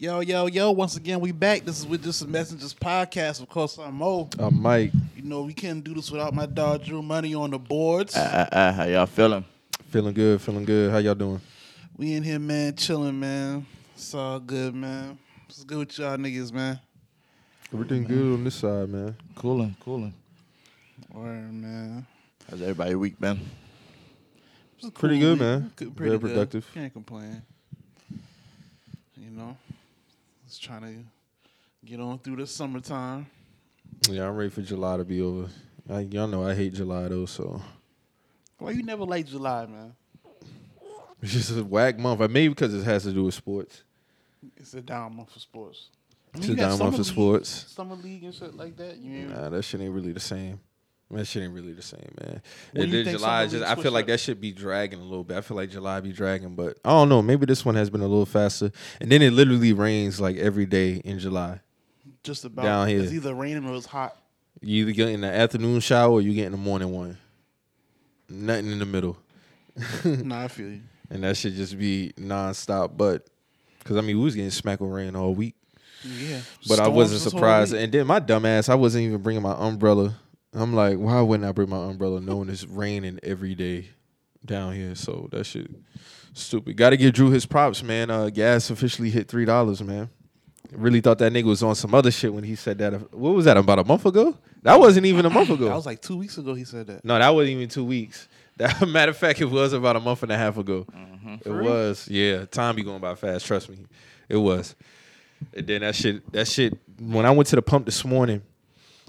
Yo, once again, we back. This is with Just a Messenger's podcast. Of course, I'm Mo. I'm Mike. You know, we couldn't do this without my dog, Drew Money, on the boards. How y'all feeling? Feeling good. How y'all doing? We in here, man, chilling, man. It's all good, man. What's good with y'all niggas, man? Everything good on this side, man. Cooling. Word, man. How's everybody week, man? Cool, pretty good, man. Very good. Productive. Can't complain. You know, just trying to get on through the summertime. Yeah, I'm ready for July to be over. Y'all know I hate July, though, so. Why you never like July, man? It's just a whack month. Maybe because it has to do with sports. It's a down month for sports. It's a down month for sports. Summer league and shit like that. You know? Nah, that shit ain't really the same. Man. And then July is just, I feel like that shit be dragging a little bit. I feel like July be dragging, but I don't know. Maybe this one has been a little faster. And then it literally rains like every day in July. Just about. Down here. It's either raining or it's hot. You either get in the afternoon shower or you get in the morning one. Nothing in the middle. Nah, I feel you. And that should just be nonstop. But, because, I mean, we was getting smacked with rain all week. Yeah. But storms, I wasn't surprised. And then my dumb ass, I wasn't even bringing my umbrella. I'm like, why wouldn't I bring my umbrella knowing it's raining every day down here? So that shit stupid. Got to give Drew his props, man. Gas officially hit $3, man. Really thought that nigga was on some other shit when he said that. What was that, about a month ago? That wasn't even a month ago. That was like 2 weeks ago he said that. No, that wasn't even 2 weeks. That, matter of fact, it was about a month and a half ago. Mm-hmm. It really? Was. Yeah, time be going by fast. Trust me. It was. And then that shit, when I went to the pump this morning,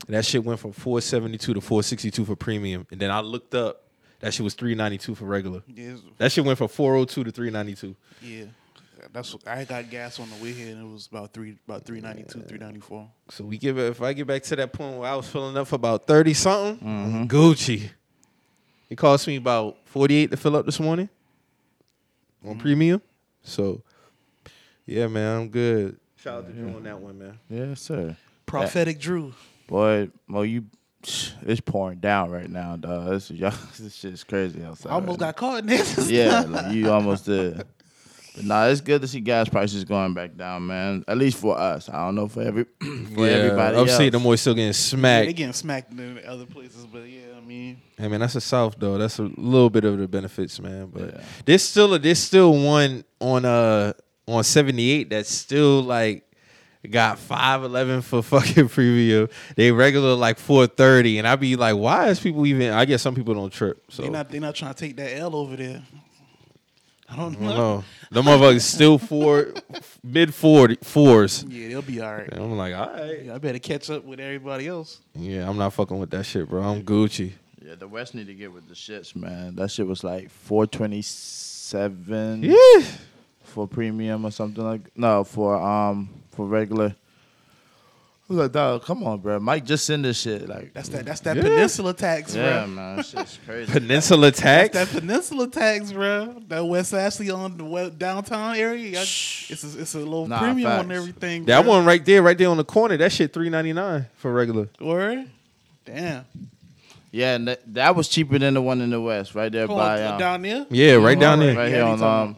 that shit went from $4.72 to $4.62 for premium. And then I looked up. That shit was $3.92 for regular. Yeah. That shit went from $4.02 to $3.92. Yeah. That's what, I got gas on the way here, and it was about $3.92, $3.94. So if I get back to that point where I was filling up for about 30-something, mm-hmm. Gucci. It cost me about $48 to fill up this morning on premium. So, yeah, man, I'm good. Shout out to Drew on that one, man. Yeah, sir. Prophetic Drew. Boy, Mo, it's pouring down right now, dog. This shit is crazy outside. I almost got caught in this. Yeah, like you almost did. But nah, it's good to see gas prices going back down, man. At least for us. I don't know for everybody else. I'm seeing them boys still getting smacked. Yeah, they getting smacked in other places, but yeah, I mean. Hey, man, that's the South, though. That's a little bit of the benefits, man. But yeah. There's still one on 78 that's still like. Got $5.11 for fucking preview. They regular like $4.30, and I be like, why is people even? I guess some people don't trip. So they not trying to take that L over there. I don't know. Them motherfuckers still mid fours. Yeah, they'll be all right. And I'm like, all right, I better catch up with everybody else. Yeah, I'm not fucking with that shit, bro. I'm Gucci. Yeah, the West need to get with the shits, man. That shit was like $4.27. Yeah. For premium or something for regular. I was like, dog, come on, bro. Mike, just send this shit. Like that's that peninsula tax, bro. Yeah, man, that shit's crazy. Peninsula tax. That's that peninsula tax, bro. That West Ashley on the downtown area. It's a little premium facts. On everything. That bro. One right there on the corner. That shit $3.99 for regular. Word? Damn. Yeah, and that was cheaper than the one in the West, right there by down there. Yeah, right down there. Right here on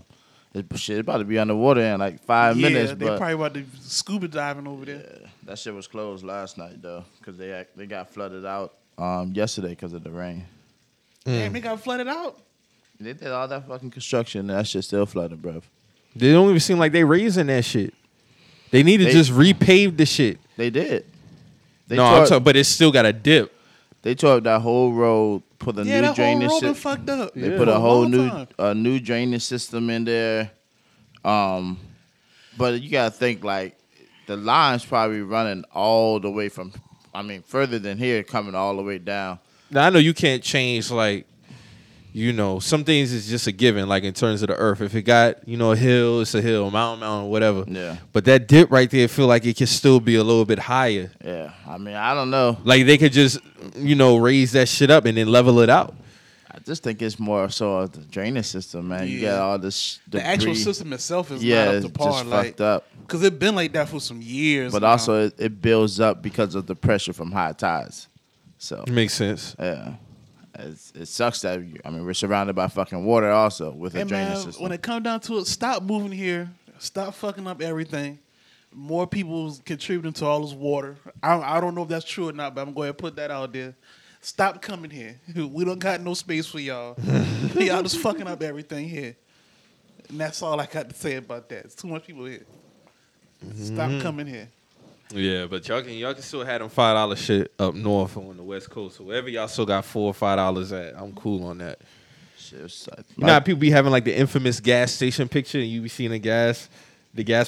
shit, about to be underwater in like 5 minutes. Yeah, they're probably about to scuba diving over there. Yeah, that shit was closed last night, though, because they got flooded out yesterday because of the rain. Damn, they got flooded out? They did all that fucking construction, and that shit still flooded, bruv. They don't even seem like they raising that shit. They need to just repave the shit. They did. But it still got a dip. They tore up that whole road, put a new drainage system. Fucked up. They put a whole new drainage system in there. But you gotta think like the line's probably running all the way from, I mean, further than here, coming all the way down. Now I know you can't change like, you know, some things is just a given. Like in terms of the earth, if it got a hill, it's a hill, mountain, whatever. Yeah. But that dip right there, feel like it could still be a little bit higher. Yeah. I mean, I don't know. Like they could just. Raise that shit up and then level it out. I just think it's more so the drainage system, man. Yeah. You got all this debris. The actual system itself is not up to par. Yeah, just fucked up. Because it's been like that for some years. But also it builds up because of the pressure from high tides. So it makes sense. Yeah. It sucks that, we're surrounded by fucking water also with a drainage system. When it comes down to it, stop moving here. Stop fucking up everything. more people contributing to all this water. I don't know if that's true or not, but I'm going to put that out there. Stop coming here. We don't got no space for y'all. Y'all just fucking up everything here. And that's all I got to say about that. It's too much people here. Stop coming here. Yeah, but y'all can still have them $5 shit up north on the West Coast. So wherever y'all still got $4 or $5 at, I'm cool on that. Shit, you know how people be having like the infamous gas station picture, and you be seeing the gas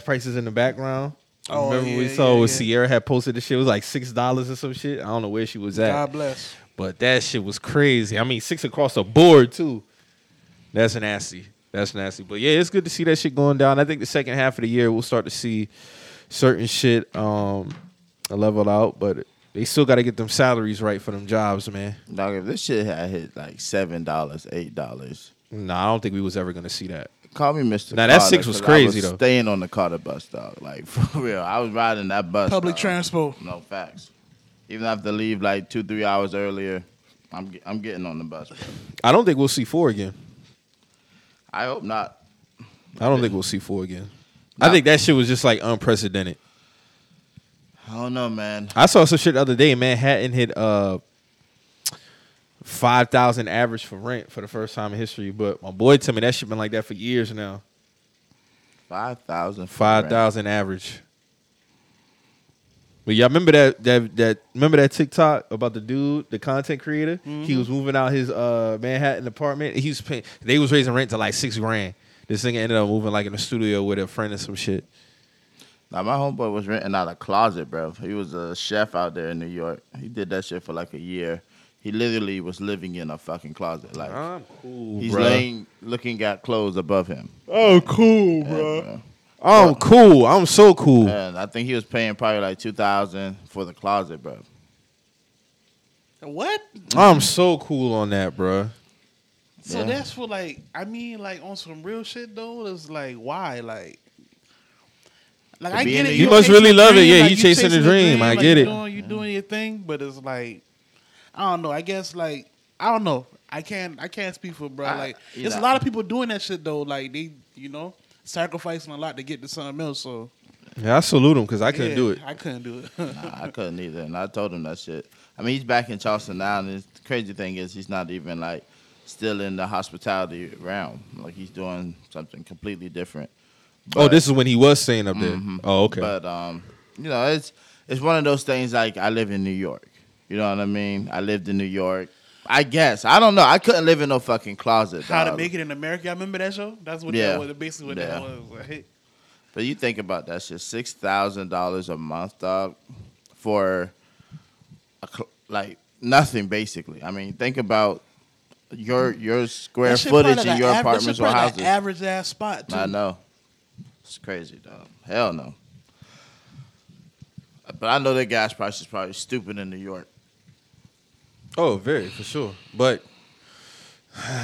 prices in the background. Oh, remember we saw Sierra had posted this shit. It was like $6 or some shit. I don't know where she was at. God bless. But that shit was crazy. I mean, $6 across the board too. That's nasty. That's nasty. But yeah, it's good to see that shit going down. I think the second half of the year we'll start to see certain shit level out, but they still got to get them salaries right for them jobs, man. Dog, if this shit had hit like $7, $8. Nah, I don't think we was ever going to see that. Call me Mr. Now, Carter, that $6 was crazy, though. I was staying on the Carter bus, dog. Like, for real. I was riding that bus. Public transport. No, facts. Even after leave like 2-3 hours earlier, I'm getting on the bus. Bro. I don't think we'll see 4 again. I hope not. I don't think we'll see 4 again. I think that shit was just like unprecedented. I don't know, man. I saw some shit the other day. Manhattan hit 5,000 average for rent for the first time in history. But my boy told me that shit been like that for years now. 5,000. 5,000 average. But y'all remember that TikTok about the dude, the content creator? Mm-hmm. He was moving out his Manhattan apartment. He was paying. They was raising rent to like $6,000. This thing ended up moving like in a studio with a friend or some shit. Now my homeboy was renting out a closet, bro. He was a chef out there in New York. He did that shit for like a year. He literally was living in a fucking closet. Like, I'm cool, he's laying, looking at clothes above him. Oh, cool, bro. I'm cool. I'm so cool. And I think he was paying probably like $2,000 for the closet, bro. What? I'm so cool on that, bro. So that's for like, I mean, like on some real shit though. It's like, why, like I get it. You must really love it. Yeah, like, you chasing the dream. I get it. You doing your thing, but it's like, I don't know. I guess like, I don't know. I can't speak for bro. Like, there's a lot of people doing that shit though. Like they, sacrificing a lot to get to something else. So yeah, I salute him because I couldn't do it. I couldn't do it. Nah, I couldn't either. And I told him that shit. I mean, he's back in Charleston now, and the crazy thing is, he's not even like. Still in the hospitality realm. Like, he's doing something completely different. But, this is when he was staying up there. Mm-hmm. Oh, okay. But, it's one of those things, like, I live in New York. You know what I mean? I lived in New York. I guess. I don't know. I couldn't live in no fucking closet. How to Make It in America. I remember that show. That's what that was. Basically what that was. Right? But you think about that shit. $6,000 a month, dog, for, like, nothing, basically. I mean, think about... Your square footage in your apartments or houses. An average ass spot too. I know. It's crazy, dog. Hell no. But I know the gas price is probably stupid in New York. Oh, very, for sure. But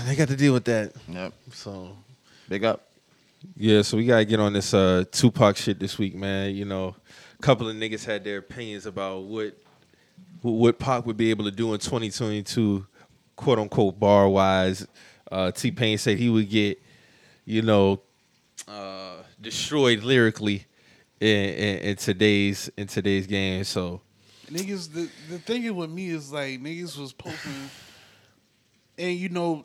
they got to deal with that. Yep. So big up. Yeah, so we gotta get on this Tupac shit this week, man. You know, a couple of niggas had their opinions about what Pac would be able to do in 2022. "Quote unquote," bar wise, T-Pain said he would get, destroyed lyrically in today's game. So, niggas, the thing with me is like niggas was poking, and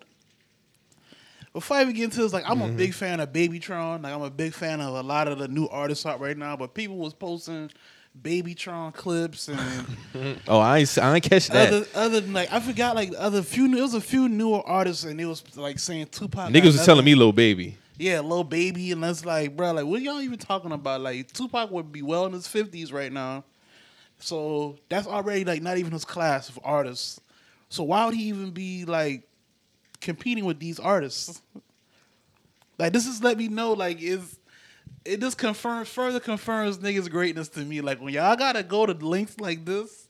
before I even get into this, like I'm a big fan of Baby Tron. Like I'm a big fan of a lot of the new artists out right now. But people was posting Baby Tron clips and I ain't catch that. Other than like I forgot like it was a few newer artists and it was like saying Tupac. Niggas was telling me Lil Baby. Yeah, Lil Baby, and that's like, bro, like what y'all even talking about? Like Tupac would be well in his 50s right now, so that's already like not even his class of artists. So why would he even be like competing with these artists? Like this is let me know like is. It just further confirms niggas' greatness to me. Like when y'all gotta go to lengths like this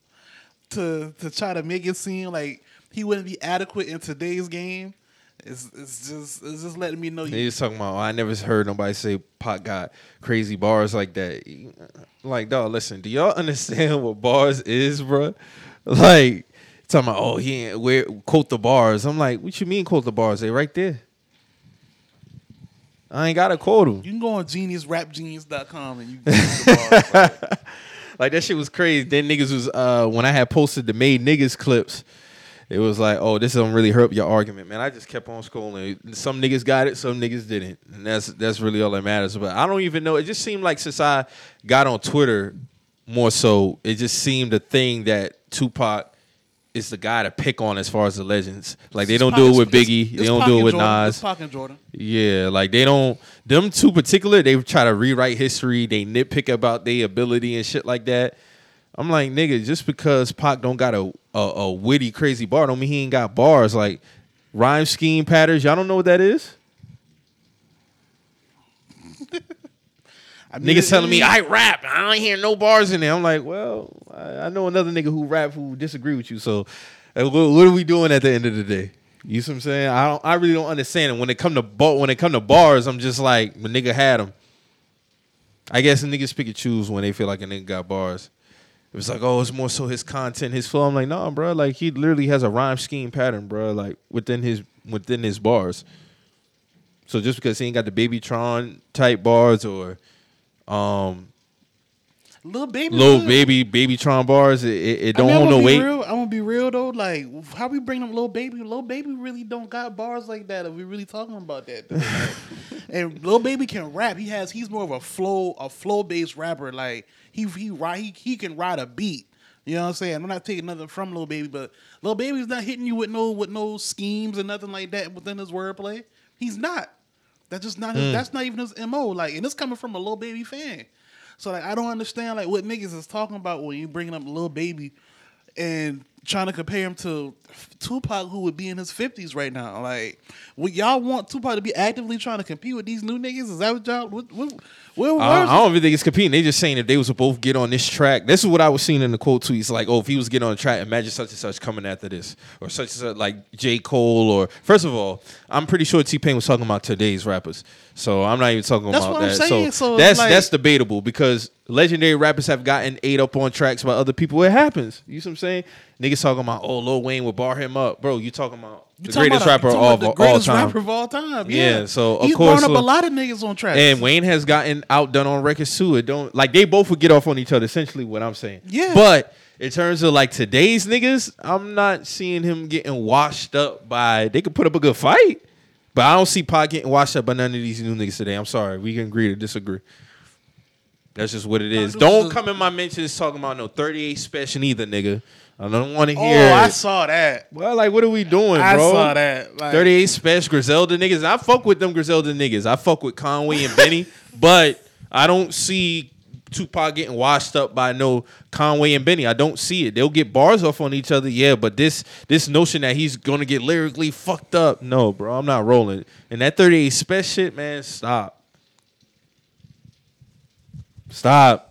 to try to make it seem like he wouldn't be adequate in today's game, it's just letting me know. You just talking about I never heard nobody say Pac got crazy bars like that. Like dog, listen, do y'all understand what bars is, bro? Like talking about he ain't quote the bars. I'm like, what you mean quote the bars? They right there. I ain't got a quota. You can go on geniusrapgenius.com and you can the bars, right? Like, that shit was crazy. Then niggas was, when I had posted the made niggas clips, it was like, oh, this don't really hurt your argument, man. I just kept on scrolling. Some niggas got it, some niggas didn't. And that's really all that matters. But I don't even know. It just seemed like since I got on Twitter more so, it just seemed a thing that Tupac is the guy to pick on as far as the legends. Like, they don't do it with Biggie. They don't do it with Nas. It's Pac and Jordan. Yeah, like, they don't... Them two particular, they try to rewrite history. They nitpick about their ability and shit like that. I'm like, nigga, just because Pac don't got a witty, crazy bar don't mean he ain't got bars. Like, rhyme scheme patterns, y'all don't know what that is? I mean, niggas telling me, I rap. I don't hear no bars in there. I'm like, well, I know another nigga who rap who disagree with you. So what are we doing at the end of the day? You see what I'm saying? I really don't understand it. When it come to bars, I'm just like, the nigga had them. I guess the niggas pick and choose when they feel like a nigga got bars. It was like, oh, it's more so his content, his flow. I'm like, nah, bro. Like, he literally has a rhyme scheme pattern, bro. Like, within his bars. So just because he ain't got the Baby Tron type bars or... Lil Baby Tron bars, it don't hold no weight. I'm gonna be real though, like how we bring them Lil Baby really don't got bars like that if we really talking about that. And Lil Baby can rap. He's more of a flow based rapper. Like he can ride a beat. You know what I'm saying? I'm not taking nothing from Lil Baby, but Lil Baby's not hitting you with no schemes and nothing like that within his wordplay. He's not. That's just not his, that's not even his MO. Like, and it's coming from a Lil Baby fan. So like I don't understand like what niggas is talking about when you bringing up Lil Baby and trying to compare him to Tupac, who would be in his 50s right now. Like, would y'all want Tupac to be actively trying to compete with these new niggas? Is that what y'all I don't even think it's competing. They just saying if they was to both get on this track. This is what I was seeing in the quote tweets, like, oh, if he was getting on the track, imagine such and such coming after this. Or such and such, like J. Cole. Or first of all, I'm pretty sure T-Pain was talking about today's rappers. So I'm not even talking about that. That's what I'm saying. So that's debatable because legendary rappers have gotten ate up on tracks by other people. It happens. You see what I'm saying? Niggas talking about, oh, Lil Wayne would bar him up. Bro, you talking about the greatest rapper of all time. Yeah, so of course. He's barring up a lot of niggas on tracks. And Wayne has gotten outdone on records too. It don't, like, they both would get off on each other, essentially what I'm saying. Yeah. But in terms of like today's niggas, I'm not seeing him getting washed up by, they could put up a good fight, but I don't see Pac getting washed up by none of these new niggas today. I'm sorry. We can agree to disagree. That's just what it is. Don't come in my mentions talking about no 38 Special either, nigga. I don't want to hear it. Oh, I saw that. Well, like, what are we doing, bro? I saw that. Like, 38 Special, Griselda niggas. I fuck with them Griselda niggas. I fuck with Conway and Benny, but I don't see Tupac getting washed up by no Conway and Benny. I don't see it. They'll get bars off on each other, yeah, but this notion that he's going to get lyrically fucked up, no, bro, I'm not rolling. And that 38 Special shit, man, stop. Stop.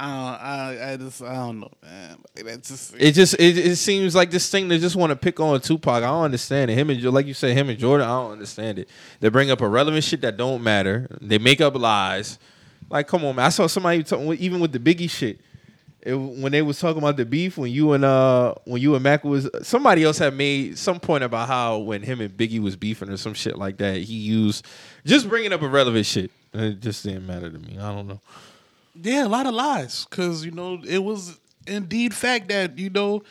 I don't know, man. That's just, it seems like this thing they just want to pick on Tupac. I don't understand it. Him and Jordan, I don't understand it. They bring up irrelevant shit that don't matter. They make up lies. Like, come on, man. I saw somebody talking even with the Biggie shit. When they was talking about the beef, when you and Mac was, somebody else had made some point about how when him and Biggie was beefing or some shit like that, he used just bringing up irrelevant shit. It just didn't matter to me. I don't know. Yeah, a lot of lies, because it was indeed fact that they was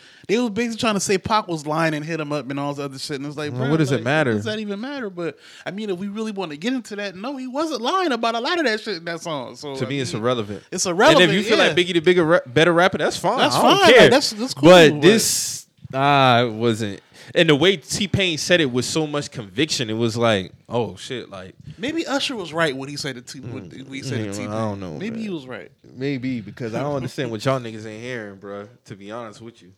basically trying to say Pac was lying and hit him up and all this other shit, and it's like, bro, what does it matter? Does that even matter? But I mean, if we really want to get into that, no, he wasn't lying about a lot of that shit in that song. So to me, it's irrelevant. It's irrelevant. And if you feel like Biggie the bigger, better rapper, that's fine. That's fine. I don't care. Like, that's cool. But it wasn't. And the way T-Pain said it with so much conviction, it was like, oh, shit. Like, maybe Usher was right when he said to T-Pain. I don't know. Maybe, man. He was right. Maybe, because I don't understand what y'all niggas ain't hearing, bro, to be honest with you.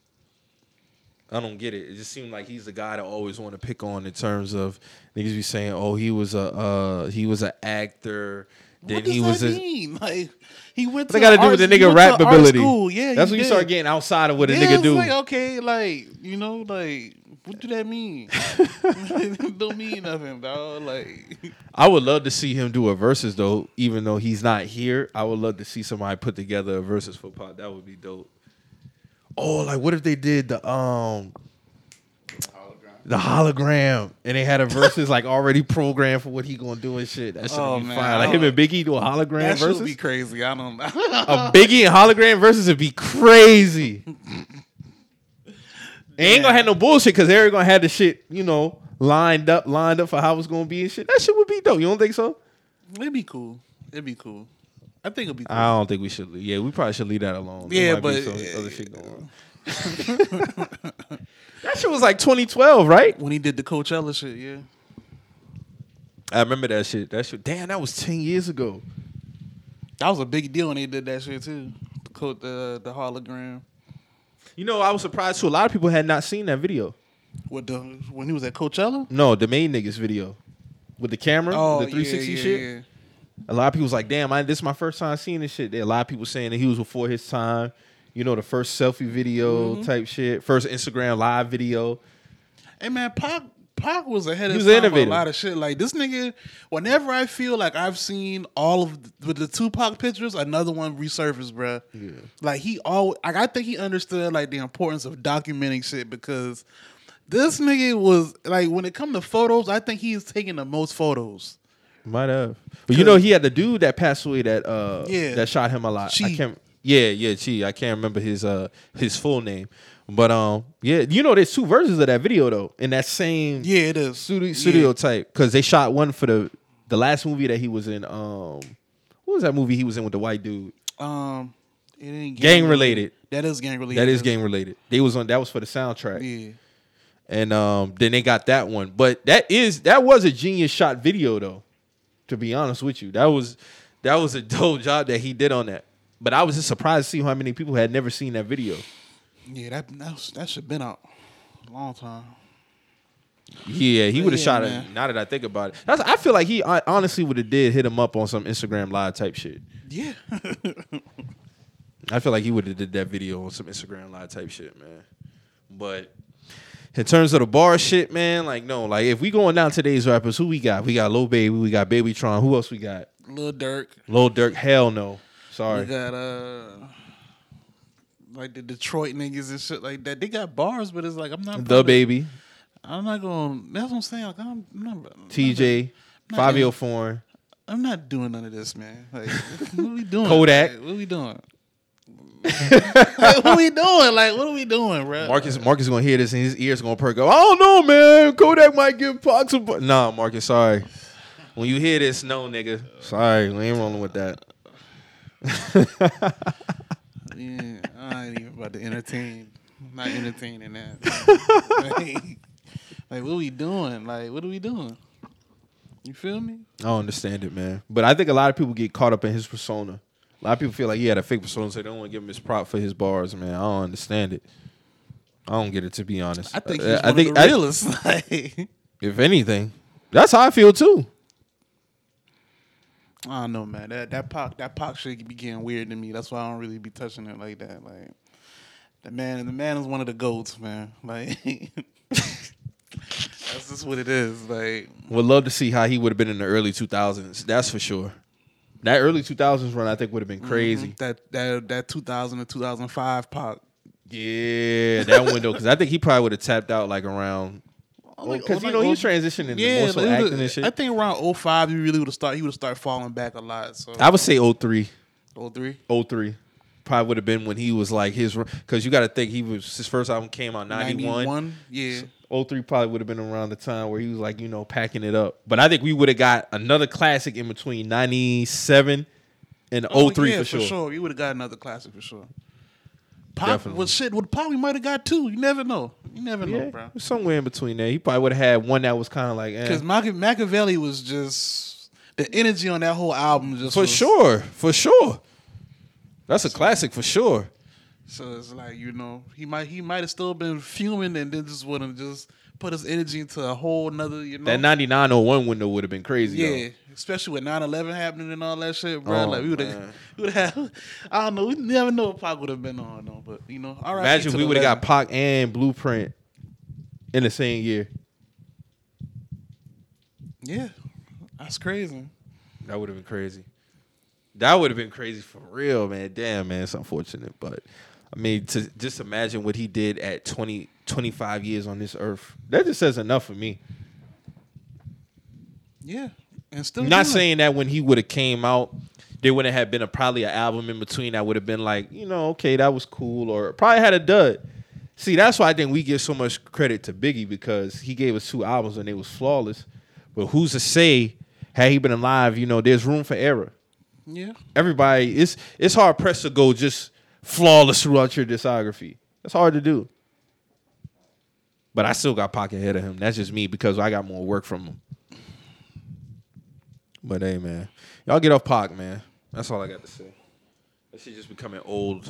I don't get it. It just seemed like he's the guy to always want to pick on in terms of niggas be saying, oh, he was an actor. Then what does that mean? Like, he went to got to do with the nigga rap ability. Yeah, that's when you start getting outside of what a nigga do. Like, okay, like, like, what do that mean? It don't mean nothing, dog. Like, I would love to see him do a versus though, even though he's not here. I would love to see somebody put together a versus for Pop. That would be dope. Oh, like, what if they did the hologram? The hologram, and they had a versus like already programmed for what he gonna do and shit. That should be fire. Like him and Biggie do a hologram that versus. That should be crazy. I don't know. A Biggie and hologram versus would be crazy. They ain't gonna have no bullshit because they're gonna have the shit, you know, lined up for how it's gonna be and shit. That shit would be dope. You don't think so? It'd be cool. It'd be cool. I think it'd be cool. I don't think we should. Yeah, we probably should leave that alone. Yeah, there might be some other shit going on. That shit was like 2012, right? When he did the Coachella shit, yeah. I remember that shit. That shit, damn, that was 10 years ago. That was a big deal when they did that shit too. The hologram. You know, I was surprised too. A lot of people had not seen that video. When he was at Coachella? No, the main niggas video with the camera, the 360 shit. Yeah. A lot of people was like, "Damn, this is my first time seeing this shit." There, a lot of people saying that he was before his time. You know, the first selfie video type shit, first Instagram live video. Hey man, Pac was ahead of time for a lot of shit. Like this nigga, whenever I feel like I've seen all of the Tupac pictures, another one resurfaced, bro. Yeah. Like he always, like I think he understood like the importance of documenting shit because this nigga was like when it comes to photos, I think he's taking the most photos. Might have, but you know he had the dude that passed away that shot him a lot. I can't. Yeah, gee, I can't remember his full name, but yeah, you know, there's two versions of that video though, in that same it is studio type because they shot one for the last movie that he was in. What was that movie he was in with the white dude? It ain't Gang Related. That is Gang Related. They was on that was for the soundtrack. Yeah, and then they got that one, but that was a genius shot video though. To be honest with you, that was a dope job that he did on that. But I was just surprised to see how many people had never seen that video. Yeah, that should have been out a long time. Yeah, he would have shot it. Now that I think about it, I feel like he honestly would have hit him up on some Instagram live type shit. Yeah, I feel like he would have did that video on some Instagram live type shit, man. But in terms of the bar shit, man, like no, like if we going down today's rappers, who we got? We got Lil Baby, we got Baby Tron. Who else we got? Lil Durk. Hell no. Sorry. We got like the Detroit niggas and shit like that. They got bars, but it's like I'm not the Baby. I'm not gonna. That's what I'm saying. Like I'm not TJ, Fabio Foreign. I'm not doing none of this, man. Like what are we doing? Kodak. Like, what are we doing? What are we doing, bro? Marcus gonna hear this and his ears gonna perk up. I don't know, man. Kodak might give Pox a nah, Marcus. Sorry. When you hear this, no, nigga. Sorry, we ain't rolling with that. Yeah, I ain't even about to entertain. I'm not entertaining that. Like what are we doing? Like what are we doing? You feel me? I don't understand it, man. But I think a lot of people get caught up in his persona. A lot of people feel like he had a fake persona, so they don't want to give him his prop for his bars, man. I don't understand it. I don't get it, to be honest. I think he's one of the realest. If anything, that's how I feel too. I don't know, man. That Pac shit be getting weird to me. That's why I don't really be touching it like that. Like the man is one of the goats, man. Like that's just what it is. Like would love to see how he would have been in the early 2000s. That's for sure. That early 2000s run, I think, would have been crazy. That 2000 to 2005 Pac. Yeah, that window. Because I think he probably would have tapped out like around. Because you know he was transitioning to more so acting and shit. I think around 05 he would have started falling back a lot. So I would say 03. 03 probably would have been when he was like his, because you got to think his first album came out 91. Yeah, so 03 probably would have been around the time where he was like, you know, packing it up. But I think we would have got another classic in between 97 and 03 for sure. You would have got another classic for sure. Pop, we might have got two. You never know. Bro. Somewhere in between there. He probably would have had one that was kind of like, because Machiavelli was just, the energy on that whole album just For sure. That's a classic for sure. So it's like, you know, he might have still been fuming and then just wouldn't just put his energy into a whole nother, you know. That 9901 window would have been crazy, though. Especially with 9/11 happening and all that shit, bro. Like we would have. I don't know. We never know what Pac would have been on, though. But you know, all right. Imagine we would have got Pac and Blueprint in the same year. Yeah, that's crazy. That would have been crazy. That would have been crazy for real, man. Damn, man. It's unfortunate, but I mean, to just imagine what he did at 20, 25 years on this earth. That just says enough for me. Yeah. And still not saying that when he would have came out, there wouldn't have been probably an album in between that would have been like, you know, okay, that was cool, or probably had a dud. See, that's why I think we give so much credit to Biggie, because he gave us two albums and they was flawless. But who's to say, had he been alive, you know, there's room for error. Yeah. Everybody, it's hard pressed to go just flawless throughout your discography. That's hard to do. But I still got Pac ahead of him. That's just me, because I got more work from him. But hey, man. Y'all get off Pac, man. That's all I got to say. This shit just becoming old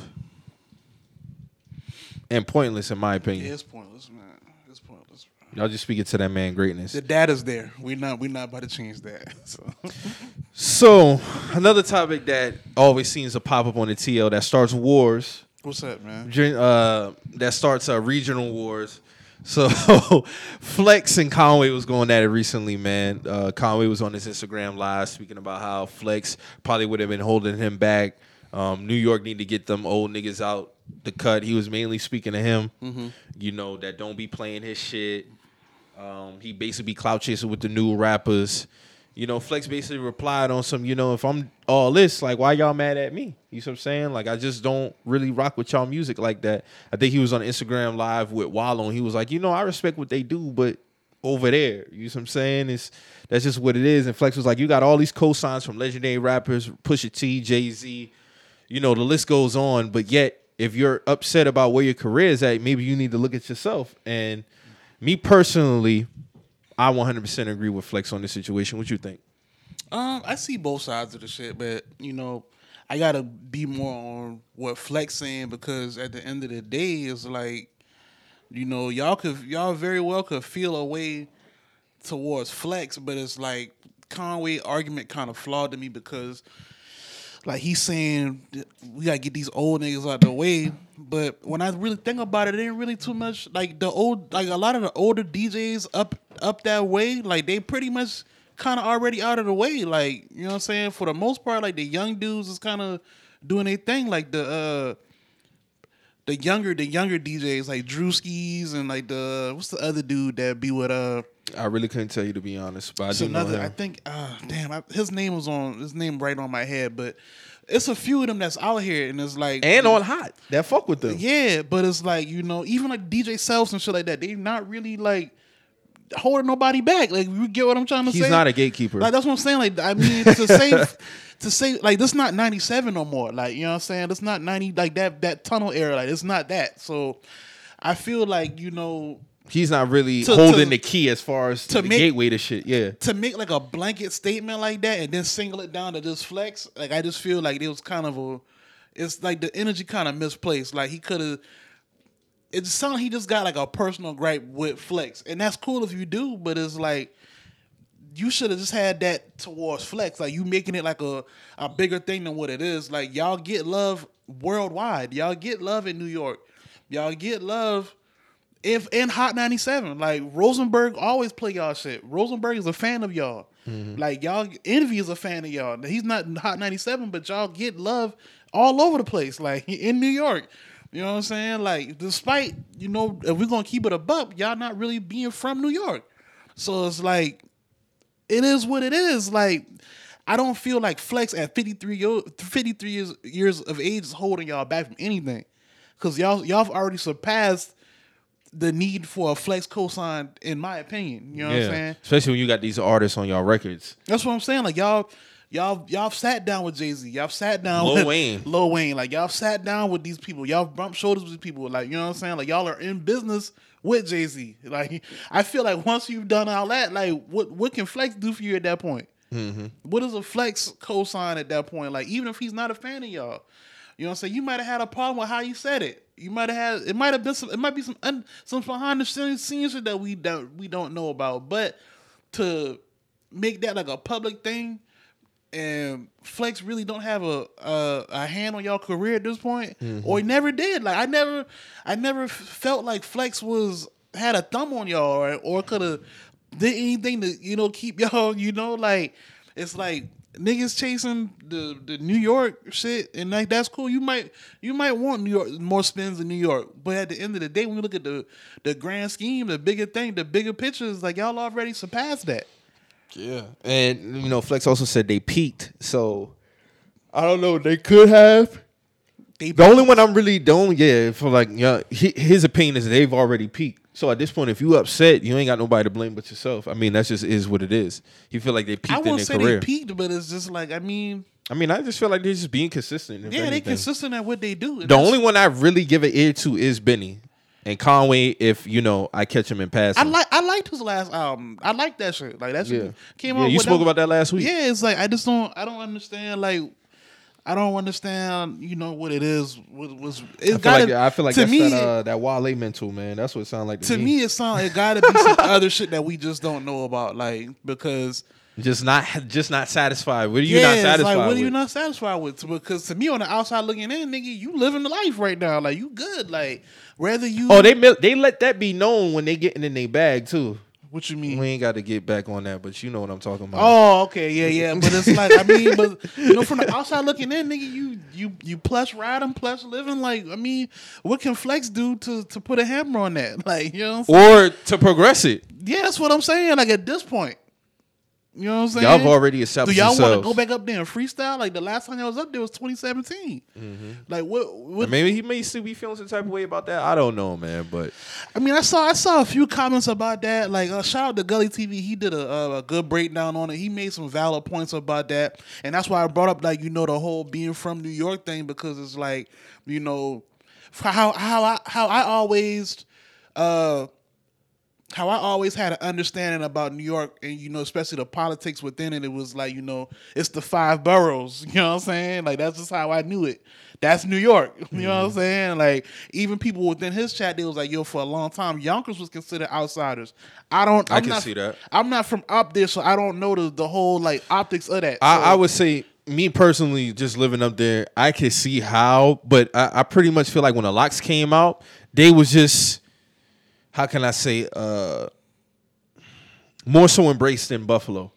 and pointless, in my opinion. Yeah, it's pointless, man. It's pointless. Y'all just speaking to that man greatness. The data's there. We're not about to change that. So another topic that always seems to pop up on the TL that starts wars. What's that, man? That starts regional wars. So Flex and Conway was going at it recently, man. Conway was on his Instagram live speaking about how Flex probably would have been holding him back. New York need to get them old niggas out the cut. He was mainly speaking to him, you know, that don't be playing his shit. He basically clout chasing with the new rappers. You know, Flex basically replied on some, you know, if I'm all this, like, why y'all mad at me? You see what I'm saying? Like, I just don't really rock with y'all music like that. I think he was on Instagram Live with Wallow, and he was like, you know, I respect what they do, but over there, you see what I'm saying? That's just what it is. And Flex was like, you got all these cosigns from legendary rappers, Pusha T, Jay-Z, you know, the list goes on, but yet if you're upset about where your career is at, maybe you need to look at yourself. And me personally, I 100% agree with Flex on this situation. What you think? I see both sides of the shit, but, you know, I got to be more on what Flex saying, because at the end of the day, it's like, you know, y'all very well could feel a way towards Flex, but it's like Conway argument kind of flawed to me, because like he's saying we got to get these old niggas out the way. But when I really think about it, it ain't really too much. Like a lot of the older DJs up that way, like they pretty much kind of already out of the way. Like, you know what I'm saying? For the most part, like the young dudes is kind of doing their thing. Like the younger DJs, like Drewskis and like what's the other dude that be with I really couldn't tell you, to be honest. But his name right on my head, but it's a few of them that's out here, and it's like... And on Hot. That fuck with them. Yeah, but it's like, you know, even like DJ Selfs and shit like that, they not really like holding nobody back. Like, you get what I'm trying to say? He's not a gatekeeper. Like, that's what I'm saying. Like, I mean, to say, like, that's not 97 no more. Like, you know what I'm saying? That's not 90, like, that tunnel era. Like, it's not that. So, I feel like, you know... He's not really holding the key as far as the gateway to shit, yeah. To make like a blanket statement like that and then single it down to just Flex, like I just feel like it was kind of it's like the energy kind of misplaced. Like he could have, it sounded like he just got like a personal gripe with Flex. And that's cool if you do, but it's like, you should have just had that towards Flex. Like you making it like a bigger thing than what it is. Like y'all get love worldwide. Y'all get love in New York. Y'all get love... If in Hot 97, like Rosenberg always play y'all shit. Rosenberg is a fan of y'all. Mm-hmm. Like y'all, Envy is a fan of y'all. He's not in Hot 97, but y'all get love all over the place. Like in New York, you know what I'm saying? Like despite, you know, if we're gonna keep it a buck, y'all not really being from New York. So it's like, it is what it is. Like I don't feel like Flex at 53 years of age is holding y'all back from anything, because y'all have already surpassed the need for a Flex cosign, in my opinion. You know what I'm saying? Especially when you got these artists on y'all records. That's what I'm saying. Like y'all sat down with Jay-Z. Y'all sat down with Lil Wayne. Like y'all sat down with these people. Y'all bumped shoulders with these people. Like, you know what I'm saying? Like y'all are in business with Jay-Z. Like I feel like once you've done all that, like what can Flex do for you at that point? Mm-hmm. What is a Flex cosign at that point? Like even if he's not a fan of y'all, you know what I'm saying? You might have had a problem with how you said it. You might have had, it might have been some, it might be some behind the scenes shit that we don't know about. But to make that like a public thing, and Flex really don't have a hand on y'all career at this point, or he never did. Like I never felt like Flex had a thumb on y'all or could have did anything to, you know, keep y'all, you know, like it's like niggas chasing the New York shit, and like that's cool. You might want New York more spins than New York, but at the end of the day, when you look at the grand scheme, the bigger thing, the bigger pictures, like y'all already surpassed that. Yeah, and you know, Flex also said they peaked. So I don't know. They could have. The only one I'm really doing, yeah, for like, yeah, his opinion is they've already peaked. So at this point, if you upset, you ain't got nobody to blame but yourself. I mean, that's just is what it is. You feel like they peaked in their career. I won't say they peaked, but it's just like, I mean, I just feel like they're just being consistent. Yeah, they're consistent at what they do. The only one I really give an ear to is Benny and Conway. If you know, I catch him in passing. I liked his last album. I like that shit. Like that shit came out. Yeah, you spoke about that last week. Yeah, it's like I don't understand like. I don't understand, you know, what it is. I feel like to that's me, that Wale mental, man. That's what it sounds like to me. It gotta be some other shit that we just don't know about, like, because just not satisfied. What are you not satisfied with? What are you not satisfied with? Because to me, on the outside looking in, nigga, you living the life right now. Like, you good. Like, whether you they let that be known when they getting in their bag too. What you mean? We ain't got to get back on that, but you know what I'm talking about. Oh, okay, yeah. But it's like, but you know, from the outside looking in, nigga, you plush riding, plush living. Like, what can Flex do to put a hammer on that? Like, you know what I'm saying? Or to progress it. Yeah, that's what I'm saying. Like, at this point. You know what I'm saying? Y'all have already established yourselves. Do y'all want to go back up there and freestyle? Like, the last time I was up there was 2017. Mm-hmm. Like, what? Maybe he may still be feeling some type of way about that. I don't know, man. But I mean, I saw a few comments about that. Like, shout out to Gully TV. He did a good breakdown on it. He made some valid points about that, and that's why I brought up, like, you know, the whole being from New York thing, because it's like, you know, how I always had an understanding about New York, and, you know, especially the politics within it. It was like, you know, it's the five boroughs. You know what I'm saying? Like, that's just how I knew it. That's New York. You know what I'm saying? Like, even people within his chat, they was like, yo, for a long time, Yonkers was considered outsiders. I can see that. I'm not from up there, so I don't know the whole, like, optics of that. I would say, me personally, just living up there, I could see how, but I pretty much feel like when the locks came out, they was just... how can I say, more so embraced than Buffalo.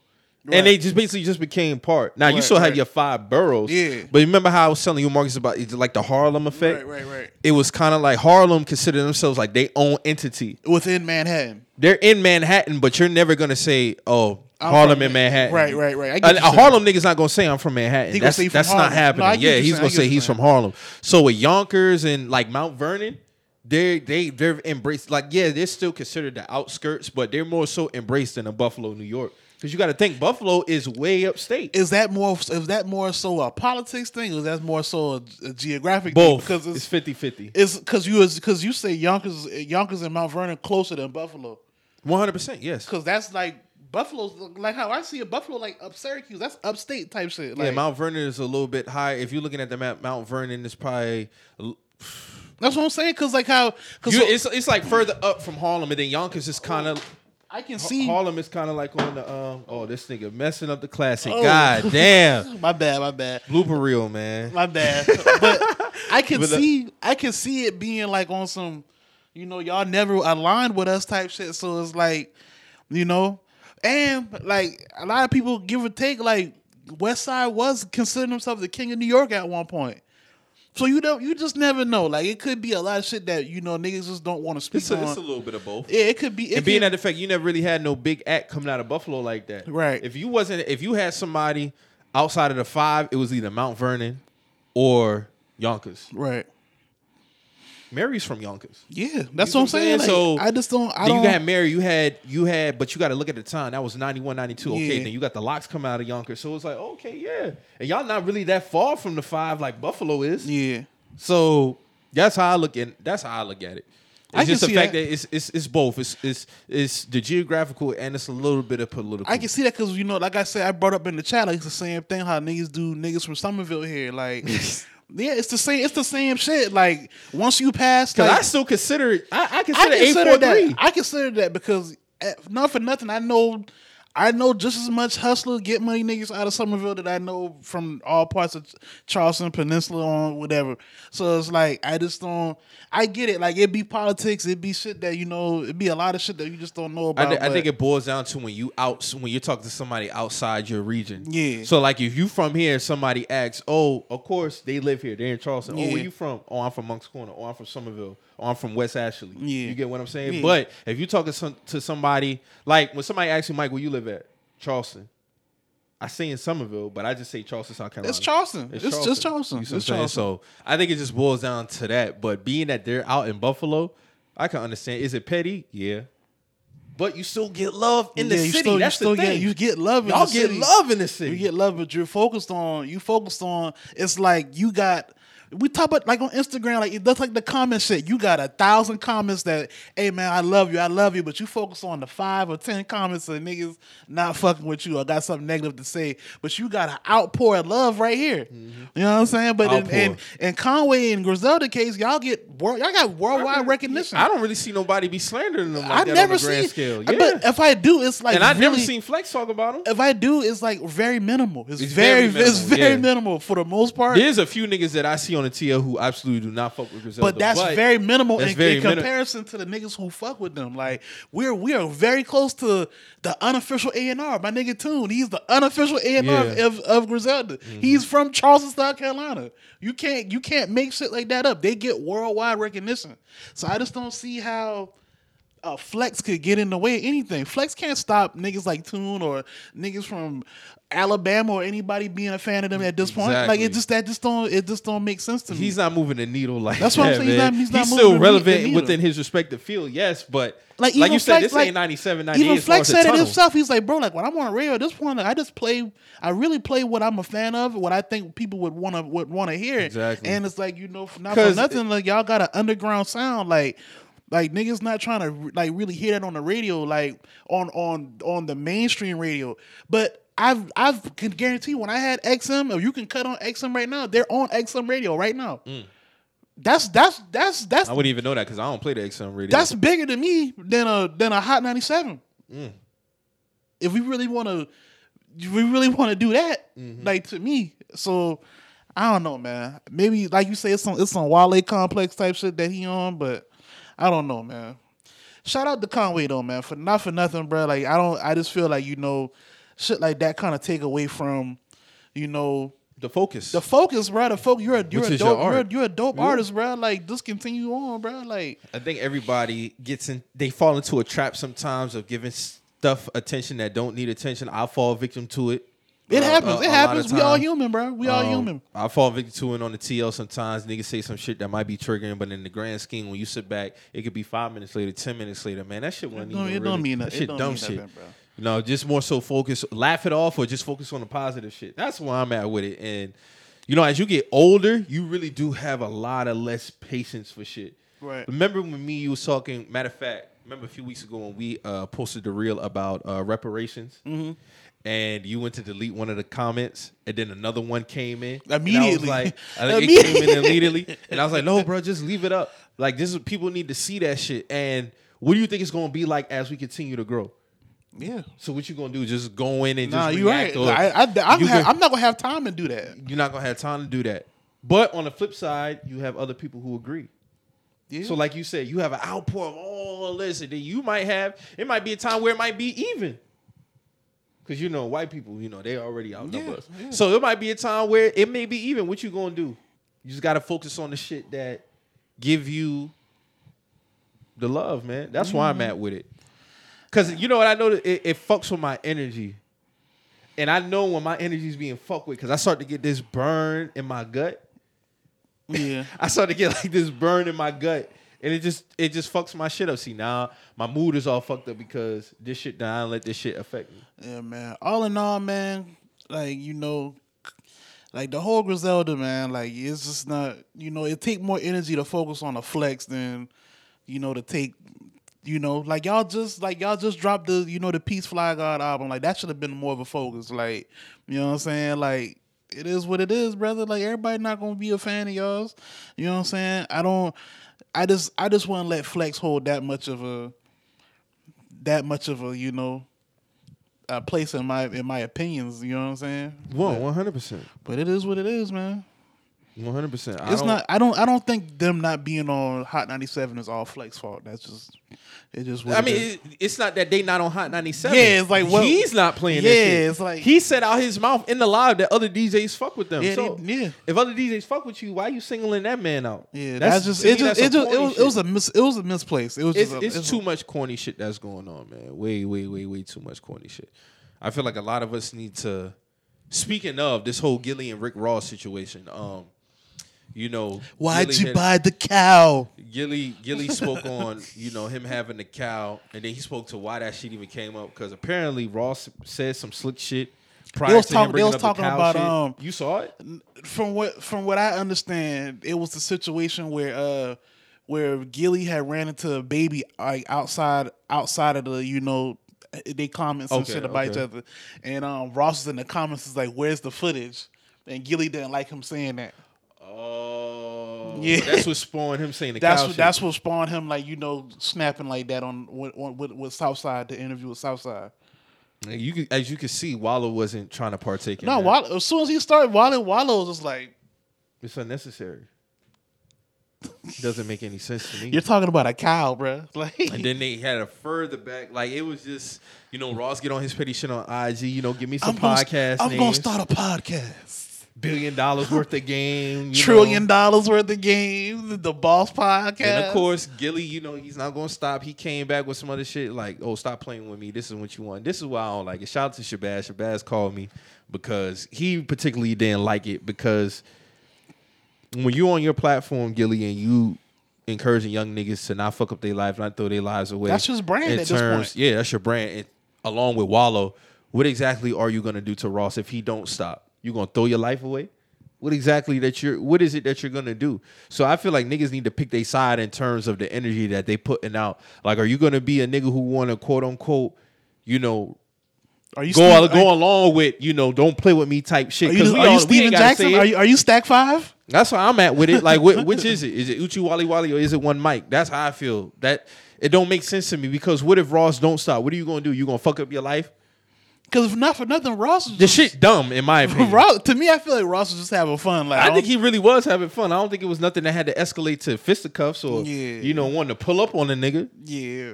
Right. And they just basically just became part. Now, right, you still have your five boroughs. Yeah. But remember how I was telling you, Marcus, about like the Harlem effect? Right. It was kind of like Harlem considered themselves like their own entity. Within Manhattan. They're in Manhattan, but you're never going to say, oh, Harlem and Manhattan. Right. A Harlem nigga's not going to say I'm from Manhattan. That's not happening. No, he's going to say he's from Harlem. So with Yonkers and like Mount Vernon, They're embraced, like, yeah, they're still considered the outskirts, but they're more so embraced than a Buffalo, New York, because you got to think Buffalo is way upstate. Is that more so a politics thing, or is that more so a geographic thing? Both. It's 50-50. It's because you say Yonkers and Mount Vernon closer than Buffalo. 100%, yes. Because that's like Buffalo's, like how I see a Buffalo, like up Syracuse, that's upstate type shit. Like, yeah, Mount Vernon is a little bit high. If you're looking at the map, Mount Vernon is probably. That's what I'm saying, because like it's like further up from Harlem, and then Yonkers is kind of. I can see Harlem is kind of like on the this nigga messing up the classic. Oh. God damn, my bad. Blooper reel, man. My bad, but I can see it being like on some, you know, y'all never aligned with us type shit. So it's like, you know, and like a lot of people give or take, like West Side was considering themselves the king of New York at one point. So you just never know. Like, it could be a lot of shit that, you know, niggas just don't want to speak on. It's a little bit of both. Yeah, it could be. And being at the fact you never really had no big act coming out of Buffalo like that. Right. If you had somebody outside of the five, it was either Mount Vernon or Yonkers. Right. Mary's from Yonkers. Yeah, that's what I'm saying. Like, so I just don't. You had Mary. You had, but you got to look at the time. That was 91, 92. Yeah. Okay, then you got the locks coming out of Yonkers. So it's like, okay, yeah, and y'all not really that far from the five like Buffalo is. Yeah. So that's how I look at. It's I just the fact that it's both. It's the geographical and it's a little bit of political. I can see that because, you know, like I said, I brought up in the chat, like it's the same thing how niggas from Somerville here, like. Yeah, it's the same shit. Like, once you pass, because like, I consider 843. I consider that because not for nothing. I know I know just as much hustler, get money niggas out of Somerville that I know from all parts of Charleston, Peninsula, on whatever. So it's like, I just don't, I get it. Like, it be politics, it be shit that, you know, it be a lot of shit that you just don't know about. I think it boils down to when you talk to somebody outside your region. Yeah. So like, if you from here, somebody asks, oh, of course they live here, they're in Charleston. Yeah. Oh, where you from? Oh, I'm from Monk's Corner. Oh, I'm from Somerville. Oh, I'm from West Ashley. Yeah. You get what I'm saying? Yeah. But if you talking to somebody, like when somebody asks you, Mike, where you live at? Charleston. I say in Somerville, but I just say Charleston, South Carolina. It's Charleston. It's just Charleston. You know it's Charleston. So I think it just boils down to that. But being that they're out in Buffalo, I can understand. Is it petty? Yeah. But you still get love in the city. That's the thing. You get love in the city. Y'all get love in the city. You get love, but you're focused on, it's like you got... We talk about, like, on Instagram, like, that's like the comment shit. You got 1,000 comments that, hey, man, I love you, but you focus on the 5 or 10 comments of niggas not fucking with you or got something negative to say, but you got an outpour of love right here. Mm-hmm. You know what I'm saying? But in Conway and Griselda case, y'all got worldwide recognition. I don't really see nobody be slandering them like that on a grand scale. Yeah. But if I do, it's like... And I've never seen Flex talk about them. If I do, it's like very minimal. It's very minimal for the most part. There's a few niggas that I see on the TL who absolutely do not fuck with Griselda. But that's very minimal in comparison to the niggas who fuck with them. Like, we are very close to the unofficial A&R. My nigga Toon, he's the unofficial A&R of Griselda. Mm-hmm. He's from Charleston, South Carolina. You can't make shit like that up. They get worldwide recognition. So I just don't see how Flex could get in the way of anything. Flex can't stop niggas like Toon or niggas from Alabama or anybody being a fan of them at this point. Like, it just don't make sense to me. He's not moving the needle like that. That's what I'm saying. He's still relevant within his respective field, yes, but like you said, this ain't 97, 98. Even Flex said it himself. He's like, bro, like when I'm on radio at this point, like, I really play what I'm a fan of, what I think people would wanna hear. Exactly. And it's like, you know, not for nothing, like y'all got an underground sound, like niggas not trying to like really hear that on the radio, like on the mainstream radio. But I've can guarantee when I had XM, or you can cut on XM right now, they're on XM radio right now. Mm. That's I wouldn't even know that because I don't play the XM radio. That's bigger to me than a Hot 97. Mm. If we really want to do that, mm-hmm. like to me. So I don't know, man. Maybe like you say, it's some Wale Complex type shit that he on, but I don't know, man. Shout out to Conway though, man, for nothing, bro. Like I just feel like, you know, shit like that kind of take away from, you know, the focus, bro. The focus. You're a dope artist, bro. Like, just continue on, bro. Like, I think everybody gets in. They fall into a trap sometimes of giving stuff attention that don't need attention. I fall victim to it. It happens. We all human, bro. We all human. I fall victim to it on the TL sometimes. Niggas say some shit that might be triggering, but in the grand scheme, when you sit back, it could be 5 minutes later, 10 minutes later. Man, that shit wasn't even. It don't mean nothing, bro. No, just more so focus, laugh it off, or just focus on the positive shit. That's where I'm at with it. And, you know, as you get older, you really do have a lot of less patience for shit. Right. Remember when you was talking, matter of fact, remember a few weeks ago when we posted the reel about reparations? Mm-hmm. And you went to delete one of the comments, and then another one came in immediately. And I was like, no, bro, just leave it up. Like, this is people need to see that shit. And what do you think it's going to be like as we continue to grow? Yeah. So what you gonna do? Just go in and just react? You're right. I'm not gonna have time to do that. You're not gonna have time to do that. But on the flip side, you have other people who agree. Yeah. So like you said, you have an outpour of all this, and then you might have. It might be a time where it might be even. Because you know, white people, you know, they already outnumber us. Yeah. So it might be a time where it may be even. What you gonna do? You just gotta focus on the shit that give you the love, man. That's where I'm at with it. Because you know what I know? It fucks with my energy. And I know when my energy is being fucked with because I start to get this burn in my gut. Yeah. I start to get like this burn in my gut. And it just fucks my shit up. See, now my mood is all fucked up because this shit that I don't let this shit affect me. Yeah, man. All in all, man, like, you know, like the whole Griselda, man, like it's just not, you know, it take more energy to focus on a flex than, you know, to take... You know, like y'all just dropped the, you know, the Peace Fly God album. Like that should have been more of a focus. Like, you know what I'm saying? Like it is what it is, brother. Like everybody not gonna be a fan of y'all's. You know what I'm saying? I just wouldn't let Flex hold that much of a, you know, a place in my opinions. You know what I'm saying? Well, 100%. But it is what it is, man. 100%. I don't think them not being on Hot 97 is all Flex fault. That's just. It just. I mean, it's not that they not on Hot 97. Yeah, it's like well, he's not playing. Yeah, that shit. It's like he said out his mouth in the live that other DJs fuck with them. Yeah, so if other DJs fuck with you, why you singling that man out? Yeah, that's just it. It was a misplace. It's too much corny shit that's going on, man. Way too much corny shit. I feel like a lot of us need to. Speaking of this whole Gilly and Rick Ross situation, you know, why'd Gilly buy the cow? Gilly spoke on, you know, him having the cow, and then he spoke to why that shit even came up because apparently Ross said some slick shit prior to him bringing up the cow shit. You saw it? From what I understand, it was the situation where Gilly had ran into a baby like outside of the, you know, they comments and shit about each other, and Ross was in the comments is like, "Where's the footage?" And Gilly didn't like him saying that. Oh, yeah. That's what spawned him saying the cow shit. That's what spawned him, like, you know, snapping like that with Southside, the interview with Southside. And as you can see, Wallow wasn't trying to partake in that. No, as soon as he started, Wallow was just like, it's unnecessary. Doesn't make any sense to me. You're talking about a cow, bro. Like, and then they had a further back. Like, it was just, you know, Ross get on his petty shit on IG. You know, give me some podcast names. I'm going to start a podcast. $1 billion worth of game. $1 trillion worth of game. The Boss Podcast. And of course, Gilly, you know, he's not going to stop. He came back with some other shit like, oh, stop playing with me. This is what you want. This is why I don't like it. Shout out to Shabazz. Shabazz called me because he particularly didn't like it because when you on your platform, Gilly, and you encouraging young niggas to not fuck up their life, not throw their lives away. That's his brand at this point. Yeah, that's your brand. And along with Wallow, what exactly are you going to do to Ross if he don't stop? You going to throw your life away? What is it that you're going to do? So I feel like niggas need to pick their side in terms of the energy that they putting out. Like, are you going to be a nigga who want to, quote unquote, you know, Go along with, you know, don't play with me type shit. Are you Steven Jackson? Are you Stack 5? That's where I'm at with it. Like, which is it? Is it Uchi Wally Wally or is it one mic? That's how I feel. That it don't make sense to me because what if Ross don't stop? What are you gonna do? You gonna fuck up your life? Because if not for nothing, Ross was just... The shit dumb, in my opinion. To me, I feel like Ross was just having fun. Like, I think he really was having fun. I don't think it was nothing that had to escalate to fisticuffs or, you know, wanting to pull up on a nigga. Yeah.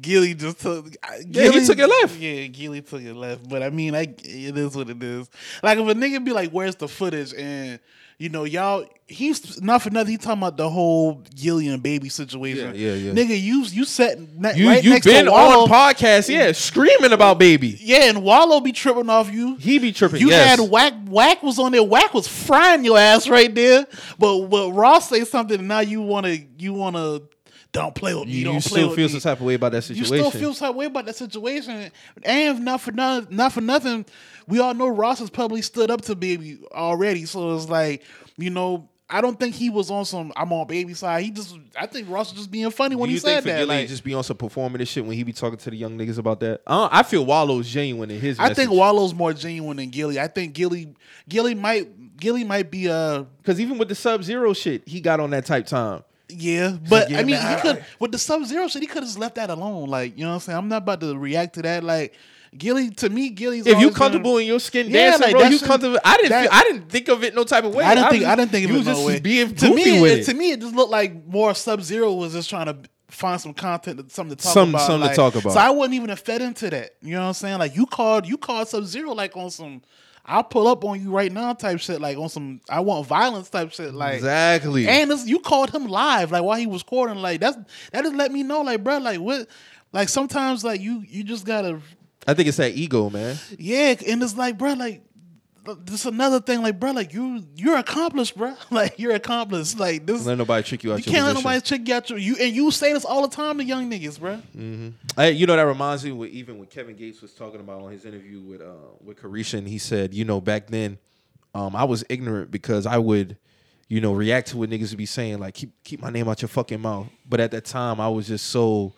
Gilly just took... he took it left. Yeah, Gilly took it left. But, I mean, it is what it is. Like, if a nigga be like, where's the footage? And, you know, y'all... He's not for nothing. He talking about the whole Gilly and Baby situation. Yeah. Nigga, you sat right next to Wallow. You been on a podcast, screaming about Baby. Yeah, and Wallow be tripping off you. He be tripping. You had Whack. Whack was on there. Whack was frying your ass right there. But Ross say something, and now you wanna don't play with me. You still feel some type of way about that situation. You still feel some type of way about that situation. And not for nothing, we all know Ross has probably stood up to Baby already. So it's like, you know. I don't think he was on some I'm on Baby side. I think Ross was just being funny when he said that. Like, just be on some performative shit when he be talking to the young niggas about that. I feel Wallow's genuine in his message. I think Wallow's more genuine than Gilly. I think Gilly might be a because even with the Sub-Zero shit, he got on that type time. Yeah, but I mean, he could with the Sub-Zero shit, he could have just left that alone. Like, you know what I'm saying? I'm not about to react to that. Like. Gilly, to me, Gilly's. If you comfortable in your skin dancing, like, bro, you comfortable. I didn't think of it no type of way. I didn't think of it no way. Being to me, with it. To me, it just looked like more Sub-Zero was just trying to find some content, something to talk about. So I wouldn't even have fed into that. You know what I'm saying? Like you called Sub-Zero like on some. I'll pull up on you right now type shit, like on some I want violence type shit, like exactly. And you called him live, like while he was recording, like that just let me know, like bro, like what, like sometimes like you just gotta. I think it's that ego, man. Yeah, and it's like, bro, like, this another thing, like, bro, like, you're accomplished, bro. Like, you're accomplished. Like, this. Let nobody trick you out your position. You can't let nobody trick you out your... And you say this all the time to young niggas, bro. Mm-hmm. You know, that reminds me, even when Kevin Gates was talking about on his interview with Carisha, and he said, you know, back then, I was ignorant because I would, you know, react to what niggas would be saying, like, keep my name out your fucking mouth. But at that time, I was just so...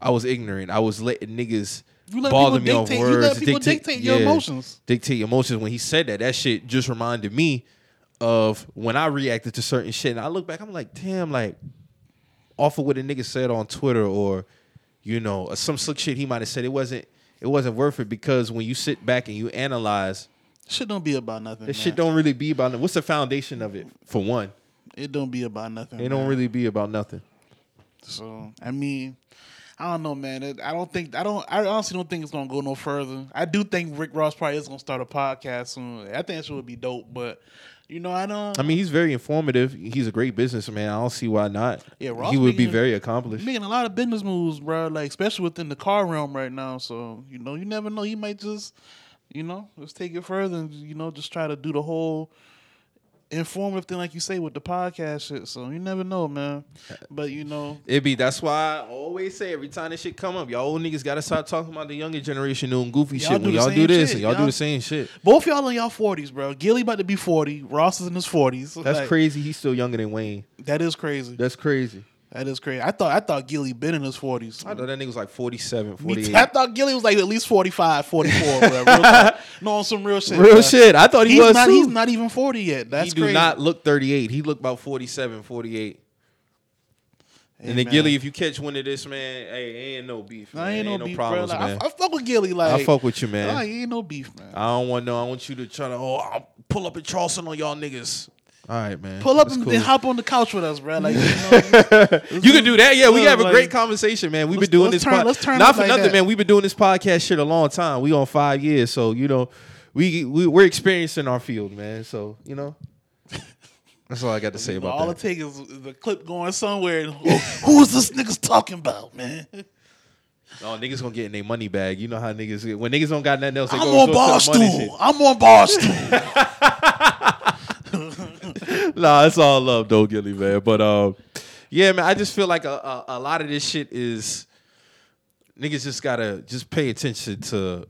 I was ignorant. I was letting niggas... You let people dictate, your emotions. Dictate your emotions. When he said that, that shit just reminded me of when I reacted to certain shit. And I look back, I'm like, damn, like, off of what a nigga said on Twitter or, you know, some slick shit he might have said. It wasn't it wasn't worth it, because when you sit back and you analyze, shit don't be about nothing. This shit don't really be about nothing. What's the foundation of it, for one? It don't be about nothing. It don't really be about nothing. So, I mean, I don't know, man. I honestly don't think it's gonna go no further. I do think Rick Ross probably is gonna start a podcast soon. I think that shit would be dope, but you know, I mean, he's very informative. He's a great businessman. I don't see why not. Yeah, Ross, he would be very accomplished. Making a lot of business moves, bro. Like, especially within the car realm right now. So, you know, you never know. He might just, you know, let's take it further and, you know, just try to do the whole informative thing, like you say, with the podcast shit. So you never know, man. But you know, that's why I always say, every time this shit come up, y'all old niggas gotta start talking about the younger generation doing goofy shit. When y'all do this, y'all do the same shit. Both y'all in y'all 40s, bro. Gilly about to be 40. Ross is in his 40s. That's like, crazy. He's still younger than Wayne. That is crazy. That's crazy. That is crazy. I thought Gilly been in his 40s. I thought that nigga was like 47, 48. I thought Gilly was like at least 45, 44. Like, no, on some real shit. Real shit. I thought he was not, too. He's not even 40 yet. That's crazy. He do not look 38. He look about 47, 48. Hey, and then, man, Gilly, if you catch one of this, man, hey, ain't no beef. Man. Ain't no beef, problems, like, man. I fuck with Gilly. Like, I fuck with you, man. Like, ain't no beef, man. I don't want no. I want you to try to, I'll pull up in Charleston on y'all niggas. All right, man. Pull up and then hop on the couch with us, bro. Like, you know, you can do that. Yeah, we have a great conversation, man. We've been doing this podcast. Not for nothing, man. We've been doing this podcast shit a long time. We on 5 years, so you know, we're experienced in our field, man. So you know, that's all I got to say about that. All it takes is the clip going somewhere. And, who is this niggas talking about, man? Oh, niggas gonna get in their money bag. You know how niggas get when niggas don't got nothing else. They go to the money shit. I'm on Barstool. Nah, it's all love, though, Gilly, man. But, yeah, man, I just feel like a lot of this shit is niggas just got to just pay attention to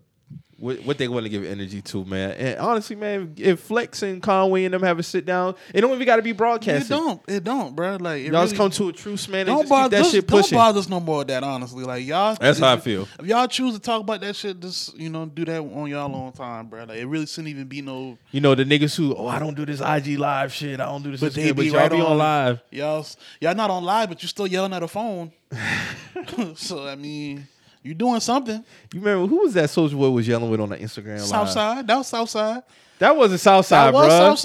what they want to give energy to, man. And honestly, man, if Flex and Conway and them have a sit-down, it don't even got to be broadcasted. It don't, bro. Like, y'all really, just come to a truce, man, and just keep that shit pushing. Don't bother us no more with that, honestly. Like, y'all, that's how I feel. If y'all choose to talk about that shit, just, you know, do that on y'all own time, bro. Like, it really shouldn't even be no... You know, the niggas who, I don't do this IG live shit, I don't do this... But they be y'all be on live. Y'all not on live, but you still yelling at a phone. So, I mean... You doing something. You remember, who was that Soulja Boy was yelling with on the Instagram live? Southside. That was Southside. That wasn't Southside, bro. That was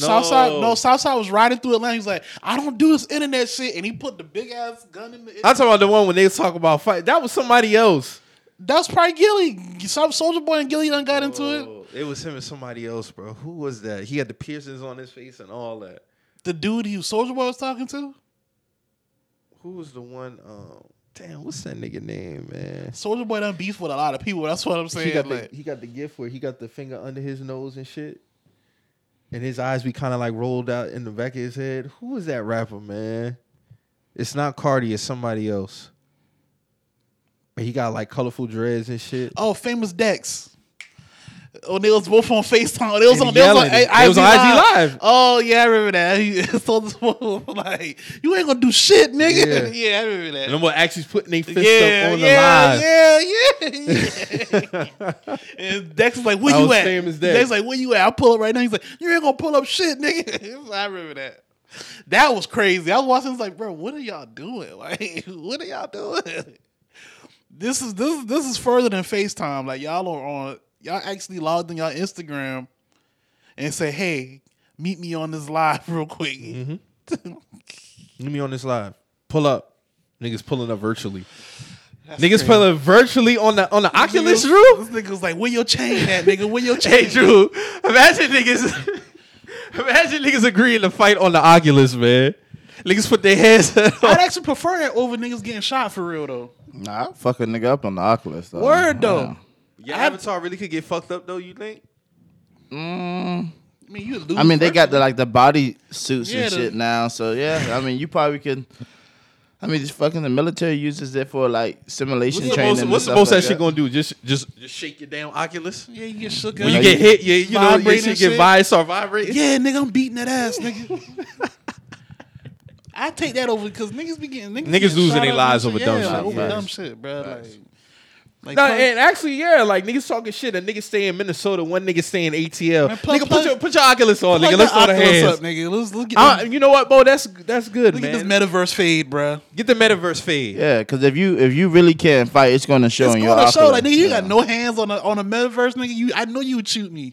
Southside. No. Southside was riding through Atlanta. He's like, I don't do this internet shit. And he put the big-ass gun in the internet. I'm talking about the one when they talk about fight. That was somebody else. That's probably Gilly. Soulja Boy and Gilly done got into it. It was him and somebody else, bro. Who was that? He had the piercings on his face and all that. The dude Soulja Boy was talking to? Who was the one... Damn, what's that nigga name, man? Soulja Boy done beef with a lot of people. That's what I'm saying. He got the gift where he got the finger under his nose and shit, and his eyes be kind of like rolled out in the back of his head. Who is that rapper, man? It's not Cardi. It's somebody else. But he got like colorful dreads and shit. Oh, Famous Dex. Oh, they was both on FaceTime. They was on IG Live. Oh, yeah, I remember that. He told this one, like, you ain't gonna do shit, nigga. Yeah, I remember that. And them were actually putting their fists up on the live. Yeah. And Dex is like, where you at? Dex is like, where you at? I'll pull up right now. He's like, you ain't gonna pull up shit, nigga. I remember that. That was crazy. I was watching, I was like, bro, what are y'all doing? Like, what are y'all doing? This is further than FaceTime. Like, y'all are on... Y'all actually logged in y'all Instagram and say, hey, meet me on this live real quick. Mm-hmm. Meet me on this live. Pull up. Niggas pulling up virtually. That's niggas crazy. Pulling virtually on the Oculus, Drew? This nigga was like, where your chain at, nigga? Where your chain? Hey, Drew, imagine niggas agreeing to fight on the Oculus, man. Niggas put their heads up. I'd actually prefer that over niggas getting shot for real, though. Nah, I'd fuck a nigga up on the Oculus, though. Word, though. Yeah. Your avatar really could get fucked up, though, you think? I mean, you lose. I mean, they got the body suits and shit now, so yeah. I mean, you probably could. I mean, just fucking the military uses it for like simulation training. What's the most that shit gonna do? Just shake your damn Oculus. Yeah, you get shook up. When you get hit, yeah, you know, your shit get vibrating. Yeah, nigga, I'm beating that ass, nigga. I take that over because niggas be getting niggas losing their lives over dumb shit, bro. Like, no, and actually, yeah, like niggas talking shit. A nigga stay in Minnesota, one nigga stay in ATL. Man, plug, nigga, put your Oculus on, nigga. Let's throw the hands up, nigga. You know what, Bo? That's good, man. Get this metaverse fade, bro. Get the metaverse fade. Yeah, because if you really can't fight, it's gonna show in your Oculus. Show, like, nigga, you got no hands on a metaverse, nigga. I know you would shoot me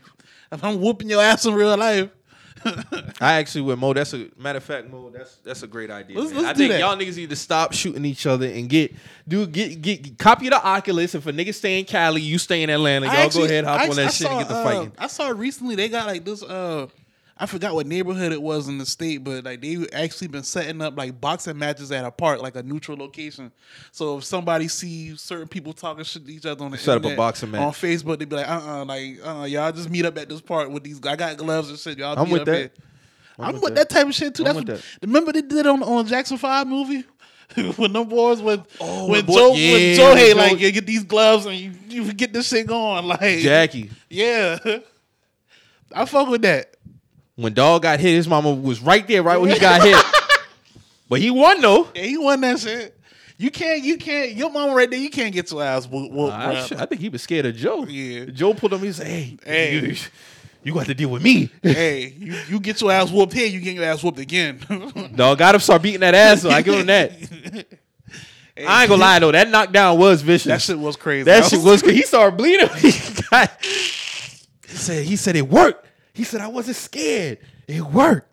if I'm whooping your ass in real life. I actually with Mo. That's a matter of fact, Mo. That's a great idea. I think y'all niggas need to stop shooting each other and get copy the Oculus. If a nigga stay in Cali, you stay in Atlanta. Y'all go ahead, hop on that shit and get the fighting. I saw recently they got like this. I forgot what neighborhood it was in the state, but like they actually been setting up like boxing matches at a park, like a neutral location. So if somebody sees certain people talking shit to each other on the set internet, up a boxing match on Facebook, they'd be like, y'all just meet up at this park with these. I got gloves and shit. Y'all. I'm with that type of shit too. Remember they did on Jackson 5 movie. When them boys when Joe like you get these gloves and you get this shit going like Jackie. Yeah, I fuck with that. When dog got hit, his mama was right there, right where he got hit. But he won though. Yeah, he won that shit. You can't. Your mama right there. You can't get your ass whooped. I think he was scared of Joe. Yeah. Joe pulled him. He said, "Hey, you got to deal with me. Hey, you get your ass whooped here. You get your ass whooped again." Dog got him. Start beating that ass. So I give him that. Hey, I ain't gonna lie though. That knockdown was vicious. That shit was crazy. He started bleeding. He said it worked. He said, I wasn't scared. It worked.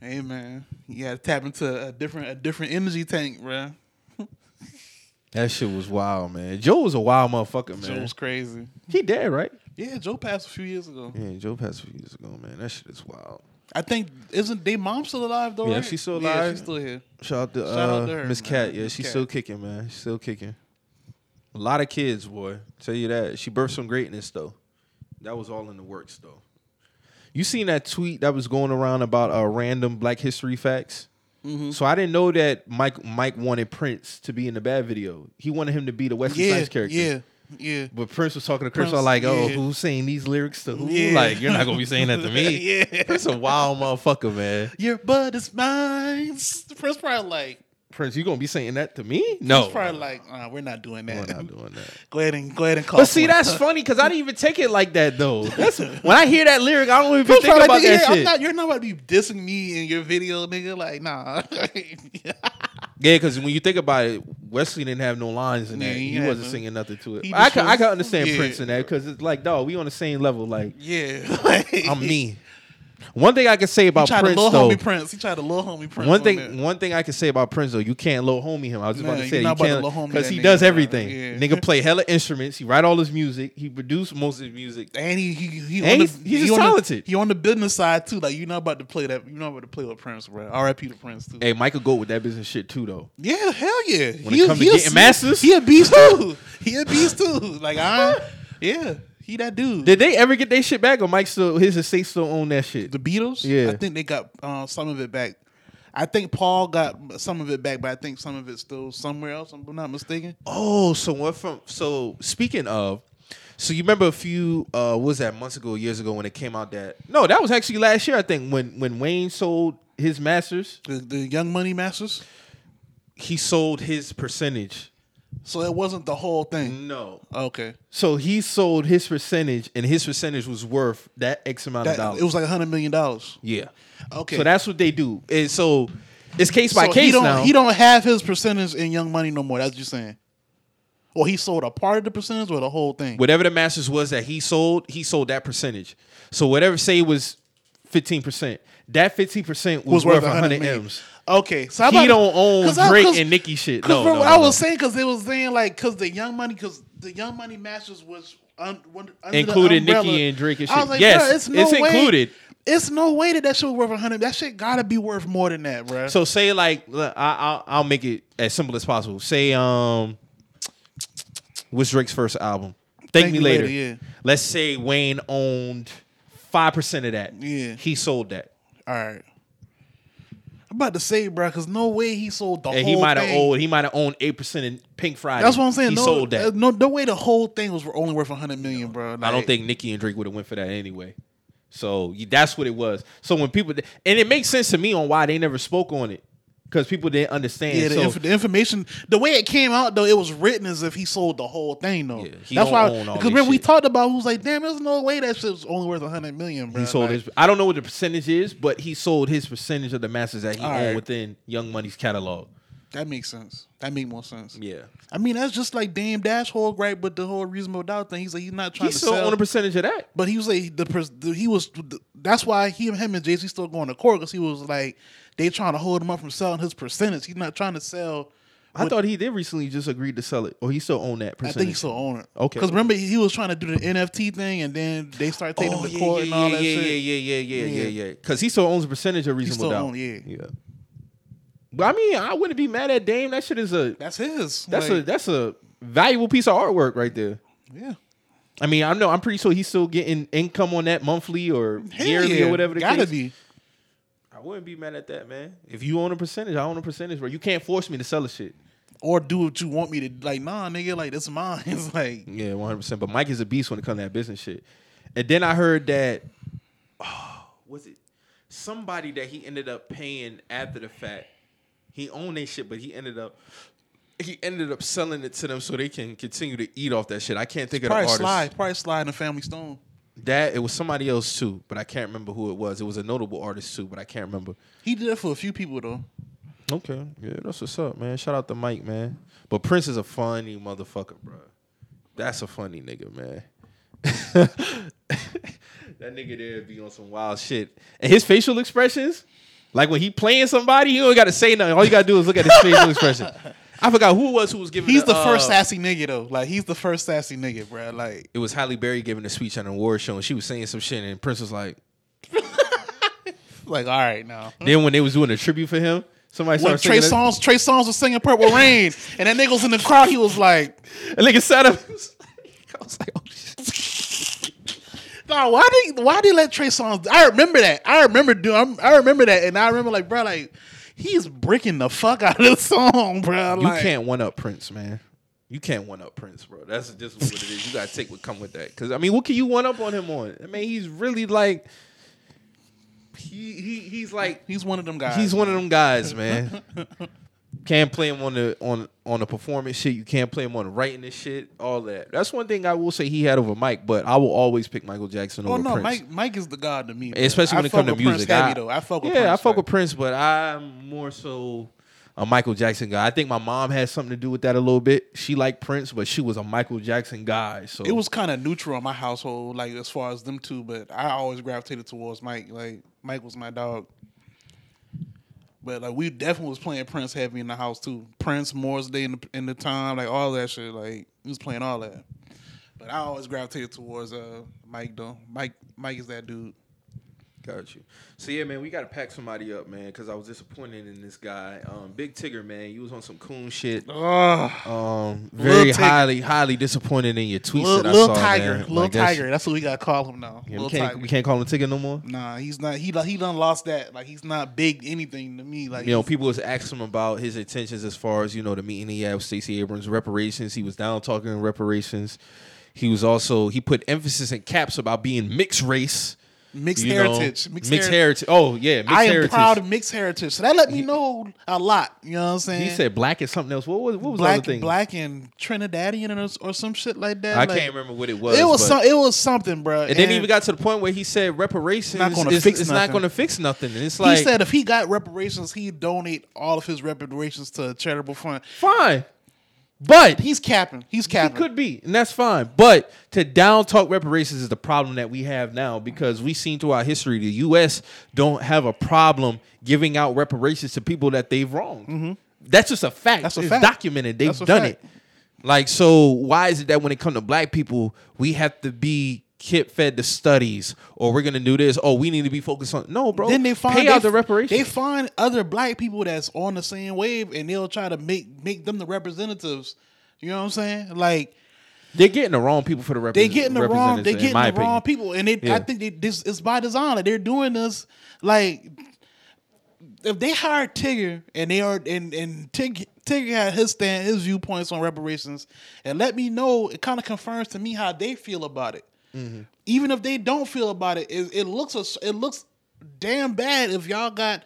Hey, man. You got to tap into a different energy tank, bro. That shit was wild, man. Joe was a wild motherfucker, man. Joe was crazy. He dead, right? Yeah, Joe passed a few years ago. Man. That shit is wild. I think, isn't their mom still alive, though? Yeah, right? She's still alive. Yeah, she's still here. Shout out to Miss Cat. Yeah, she's still kicking, man. She's still kicking. A lot of kids, boy. Tell you that. She birthed some greatness, though. That was all in the works, though. You seen that tweet that was going around about random Black History facts? Mm-hmm. So I didn't know that Mike wanted Prince to be in the Bad video. He wanted him to be the Wesley Snipes character. Yeah. But Prince was talking to Chris, like, who's saying these lyrics to who? Yeah. Like, you're not going to be saying that to me. Yeah. Prince a wild motherfucker, man. Your butt is mine. Prince probably like, Prince, you gonna be saying that to me? No. He's probably like, we're not doing that. Go ahead and call. But see, that's funny because I didn't even take it like that though. When I hear that lyric, I don't even think about that shit. You're not about to be dissing me in your video, nigga. Like, nah. Yeah, because when you think about it, Wesley didn't have no lines in that. He wasn't singing nothing to it. I can understand Prince in that because it's like, dog, we on the same level. Like, I'm me. One thing I can say about Prince, he tried to little homie Prince. One thing I can say about Prince though, you can't little homie him. I was just about to say you can't because he does everything. Yeah. Nigga play hella instruments. He write all his music. He produced most of his music. And he's talented. He on the business side too. Like you're not about to play with Prince, bro. R.I.P. to Prince too. Hey, Michael go with that business shit too though. Yeah, hell yeah. When it comes to getting masters, he a beast too. Like he that dude. Did they ever get their shit back or his estate still own that shit? The Beatles? Yeah. I think they got some of it back. I think Paul got some of it back, but I think some of it's still somewhere else, if I'm not mistaken. Oh, so you remember a few years ago when it came out that that was actually last year, I think, when Wayne sold his masters. The Young Money masters? He sold his percentage. So it wasn't the whole thing? No. Okay. So he sold his percentage, and his percentage was worth that X amount of dollars. It was like $100 million. Yeah. Okay. So that's what they do. And so it's case by case now. He don't have his percentage in Young Money no more. That's what you're saying. Or he sold a part of the percentage or the whole thing? Whatever the masters was that he sold that percentage. So whatever, say, was 15%. That 15% was worth 100 M's. Okay, so he don't own Drake and Nicki shit. No, I was saying because they was saying like the Young Money masters was included Nicki and Drake and shit. I was like, yes, it's included. It's no way that shit was worth 100. That shit gotta be worth more than that, bro. So say like I'll make it as simple as possible. Say what's Drake's first album? Thank Me Later. Yeah. Let's say Wayne owned 5% of that. Yeah, he sold that. All right. I'm about to say, bro, because no way he sold the whole thing. He might have owned 8% in Pink Friday. That's what I'm saying. He sold that. No way the whole thing was only worth $100 million, bro. Like, I don't think Nicki and Drake would have went for that anyway. So that's what it was. So when people... And it makes sense to me on why they never spoke on it. Because people didn't understand. Yeah, the information, the way it came out, though, it was written as if he sold the whole thing, though. Yeah, that's why. Because remember, we talked about who's like, damn, there's no way that shit was only worth $100 million. Bro. He sold his. I don't know what the percentage is, but he sold his percentage of the masters that he owned within Young Money's catalog. That makes sense. That makes more sense. Yeah. I mean, that's just like Dame Dash Hog, right? But the whole reasonable doubt thing. He's like, he's not trying to sell. He still owned a percentage of that. But he was like, that's why him and Jay-Z still going to court, because he was like, they trying to hold him up from selling his percentage. He's not trying to sell. I thought he did recently just agreed to sell it. Or he still owned that percentage. I think he still owned it. Okay. Because remember, he was trying to do the NFT thing, and then they started taking him to court and all that shit. Yeah. Because he still owns a percentage of reasonable doubt. Yeah. But I mean, I wouldn't be mad at Dame. That shit is that's his. That's a valuable piece of artwork right there. Yeah. I mean, I know. I'm pretty sure he's still getting income on that monthly or yearly or whatever the case. Gotta be. I wouldn't be mad at that, man. If you own a percentage, I own a percentage, bro. You can't force me to sell a shit. Or do what you want me to. Like, nah, nigga. Like, that's mine. It's like. Yeah, 100%. But Mike is a beast when it comes to that business shit. And then I heard that. Oh, was it somebody that he ended up paying after the fact? He owned that shit, but he ended up selling it to them so they can continue to eat off that shit. I can't think of the artist. Probably Sly and the Family Stone. It was somebody else too, but I can't remember who it was. It was a notable artist too, but I can't remember. He did it for a few people though. Okay, yeah, that's what's up, man. Shout out to Mike, man. But Prince is a funny motherfucker, bro. That's a funny nigga, man. That nigga there be on some wild shit, and his facial expressions. Like when he playing somebody, you don't got to say nothing. All you got to do is look at his facial expression. I forgot who was giving. He's the first sassy nigga though. Like he's the first sassy nigga, bro. Like it was Halle Berry giving a speech on an award show, and she was saying some shit, and Prince was like, "Like all right now." Then when they was doing a tribute for him, somebody started singing. Trey Songz was singing "Purple Rain," and that nigga was in the crowd. He was like, "That nigga sat up." I was like, "Oh shit." No, why they let Trey Songz? I remember that. And I remember like, bro, like he's bricking the fuck out of the song, bro. Like, you can't one up Prince, man. You can't one up Prince, bro. That's just what it is. You gotta take what come with that. Because I mean, what can you one up on him on? I mean, he's really like he's like he's one of them guys. He's one of them guys, man. Can't play him on the on the performance shit. You can't play him on the writing this shit. All that. That's one thing I will say he had over Mike. But I will always pick Michael Jackson over Prince. Mike is the god to me, man. Especially when it comes to music. I fuck with Prince, but I'm more so a Michael Jackson guy. I think my mom had something to do with that a little bit. She liked Prince, but she was a Michael Jackson guy. So it was kind of neutral in my household, like as far as them two. But I always gravitated towards Mike. Like Mike was my dog. But like we definitely was playing Prince heavy in the house too. Prince, Morris Day in the time, like all that shit. Like he was playing all that. But I always gravitated towards Mike though. Mike is that dude. Got you. So yeah, man, we gotta pack somebody up, man, because I was disappointed in this guy. Big Tigger, man, you was on some coon shit. Very highly disappointed in your tweets that I saw. Lil Tiger, that's what we gotta call him now. Yeah, we can't call him Tigger no more. Nah, he's not. He done lost that. Like he's not big anything to me. Like you know, people was asking him about his intentions as far as you know the meeting he had with Stacey Abrams, reparations. He was down talking in reparations. He was also put emphasis in caps about being mixed race. Mixed heritage. Oh, yeah. I am proud of mixed heritage. So that let me know a lot. You know what I'm saying? He said black and something else. What was the other thing? Black and Trinidadian or some shit like that. I can't remember what it was. It was something, bro. And then he even got to the point where he said reparations is not going to fix nothing. And it's like, he said if he got reparations, he'd donate all of his reparations to a charitable fund. Fine. But he's capping. He could be, and that's fine. But to down talk reparations is the problem that we have now, because we've seen throughout history the U.S. don't have a problem giving out reparations to people that they've wronged. Mm-hmm. That's just a fact. It's documented. They've done it. Like, so why is it that when it comes to black people, we have to be fed the studies, or we're gonna do this? Oh, we need to be focused on no, bro. Then they pay out the reparations. They find other black people that's on the same wave, and they'll try to make them the representatives. You know what I'm saying? Like they're getting the wrong people for the representatives. They're getting the wrong people, and I think it's by design. Like, they're doing this. Like if they hire Tigger, and they are and Tigger had his viewpoints on reparations, and let me know. It kind of confirms to me how they feel about it. Mm-hmm. Even if they don't feel about it, it looks damn bad if y'all got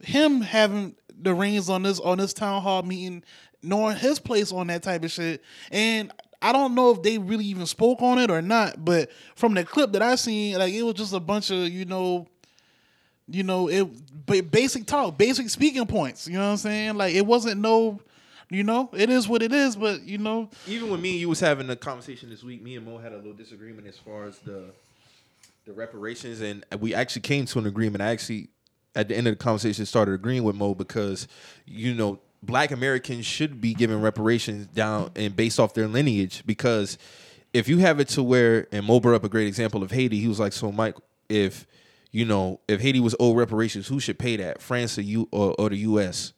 him having the reins on this town hall meeting, knowing his place on that type of shit. And I don't know if they really even spoke on it or not, but from the clip that I seen, like, it was just a bunch of, it basic talk, basic speaking points. You know what I'm saying? Like, it wasn't no, it is what it is, but, Even with me and you was having a conversation this week, me and Mo had a little disagreement as far as the reparations, and we actually came to an agreement. I actually, at the end of the conversation, started agreeing with Mo because, Black Americans should be given reparations down and based off their lineage, because if you have it to where, and Mo brought up a great example of Haiti, he was like, so Mike, if Haiti was owed reparations, who should pay that? France or the U.S.?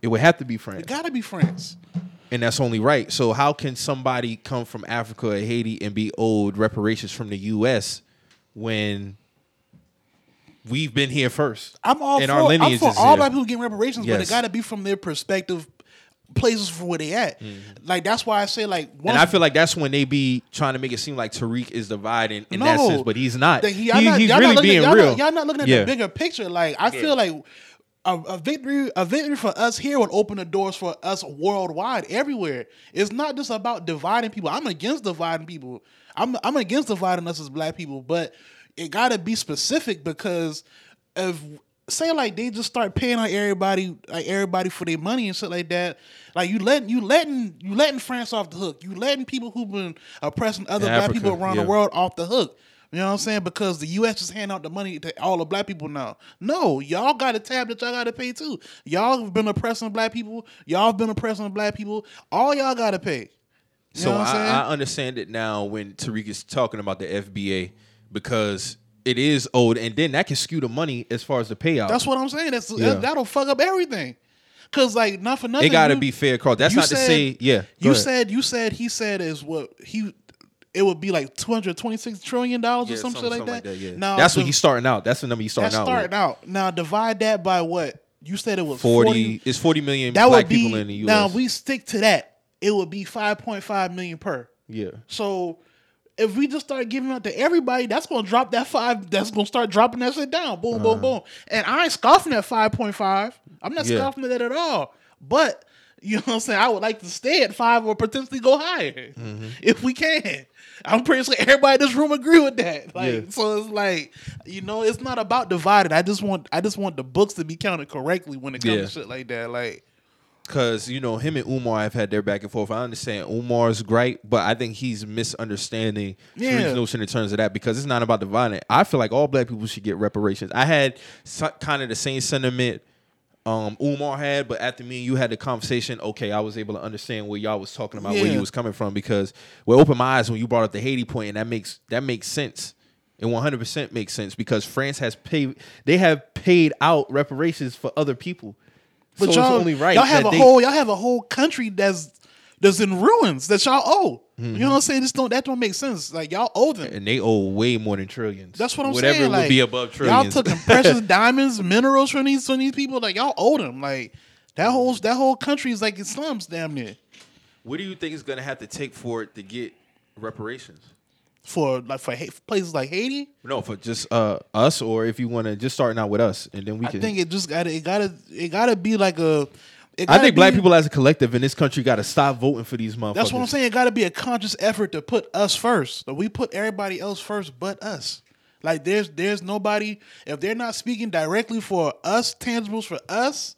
It would have to be France. It got to be France. And that's only right. So how can somebody come from Africa or Haiti and be owed reparations from the U.S. when we've been here first? I'm for all black people getting reparations, yes, but it got to be from their perspective, places for where they at. Mm. Like, that's why I say, like... and I feel like that's when they be trying to make it seem like Tariq is divided in that sense, but he's not. He's not really being real. Y'all not looking at the bigger picture. Like, I feel like... A victory for us here would open the doors for us worldwide, everywhere. It's not just about dividing people. I'm against dividing people. I'm against dividing us as black people, but it gotta be specific, because if say like they just start paying on everybody for their money and shit like that, like you letting France off the hook. You letting people who've been oppressing other black people around the world off the hook. You know what I'm saying? Because the U.S. just hand out the money to all the black people now. No, y'all got a tab that y'all got to pay too. Y'all have been oppressing black people. All y'all got to pay. I understand it now when Tariq is talking about the FBA, because it is owed, and then that can skew the money as far as the payout. That's what I'm saying. That'll fuck up everything. Because, like, not for nothing. It got to be fair, Carl. That's not to say, yeah. It would be like $226 trillion or some shit like that. Yeah. Now, that's what he's starting out. That's the number he's starting out with. Now, divide that by what? You said it was 40. It's 40 million black people in the U.S. Now, we stick to that. It would be 5.5 million per. Yeah. So, if we just start giving out to everybody, that's going to drop that 5. That's going to start dropping that shit down. Boom, boom, boom. And I ain't scoffing at 5.5. I'm not scoffing at that at all. But... you know what I'm saying? I would like to stay at 5 or potentially go higher if we can. I'm pretty sure everybody in this room agree with that. Like, so it's like, it's not about divided. I just want the books to be counted correctly when it comes to shit like that. Like, because him and Umar have had their back and forth. I understand Umar's gripe, but I think he's misunderstanding Tariq's notion in terms of that, because it's not about dividing. I feel like all black people should get reparations. I had kind of the same sentiment Umar had, but after me and you had the conversation, okay, I was able to understand what y'all was talking about, where you was coming from, because we opened my eyes when you brought up the Haiti point, and that makes sense. It 100% makes sense, because France has paid out reparations for other people. But so it's only right. Y'all have a whole country that's in ruins that y'all owe. You know what I'm saying? That don't make sense. Like, y'all owe them. And they owe way more than trillions. That's what I'm saying. Whatever would be above trillions. Y'all took precious diamonds, minerals from these people. Like, y'all owe them. Like, that whole country is like in slums damn near. What do you think it's going to have to take for it to get reparations? For places like Haiti? No, for just us, or if you want to just starting out with us, and then we can... I think it just gotta be like a... I think black people as a collective in this country got to stop voting for these motherfuckers. That's what I'm saying. It got to be a conscious effort to put us first. So we put everybody else first but us. Like, there's nobody, if they're not speaking directly for us, tangibles for us,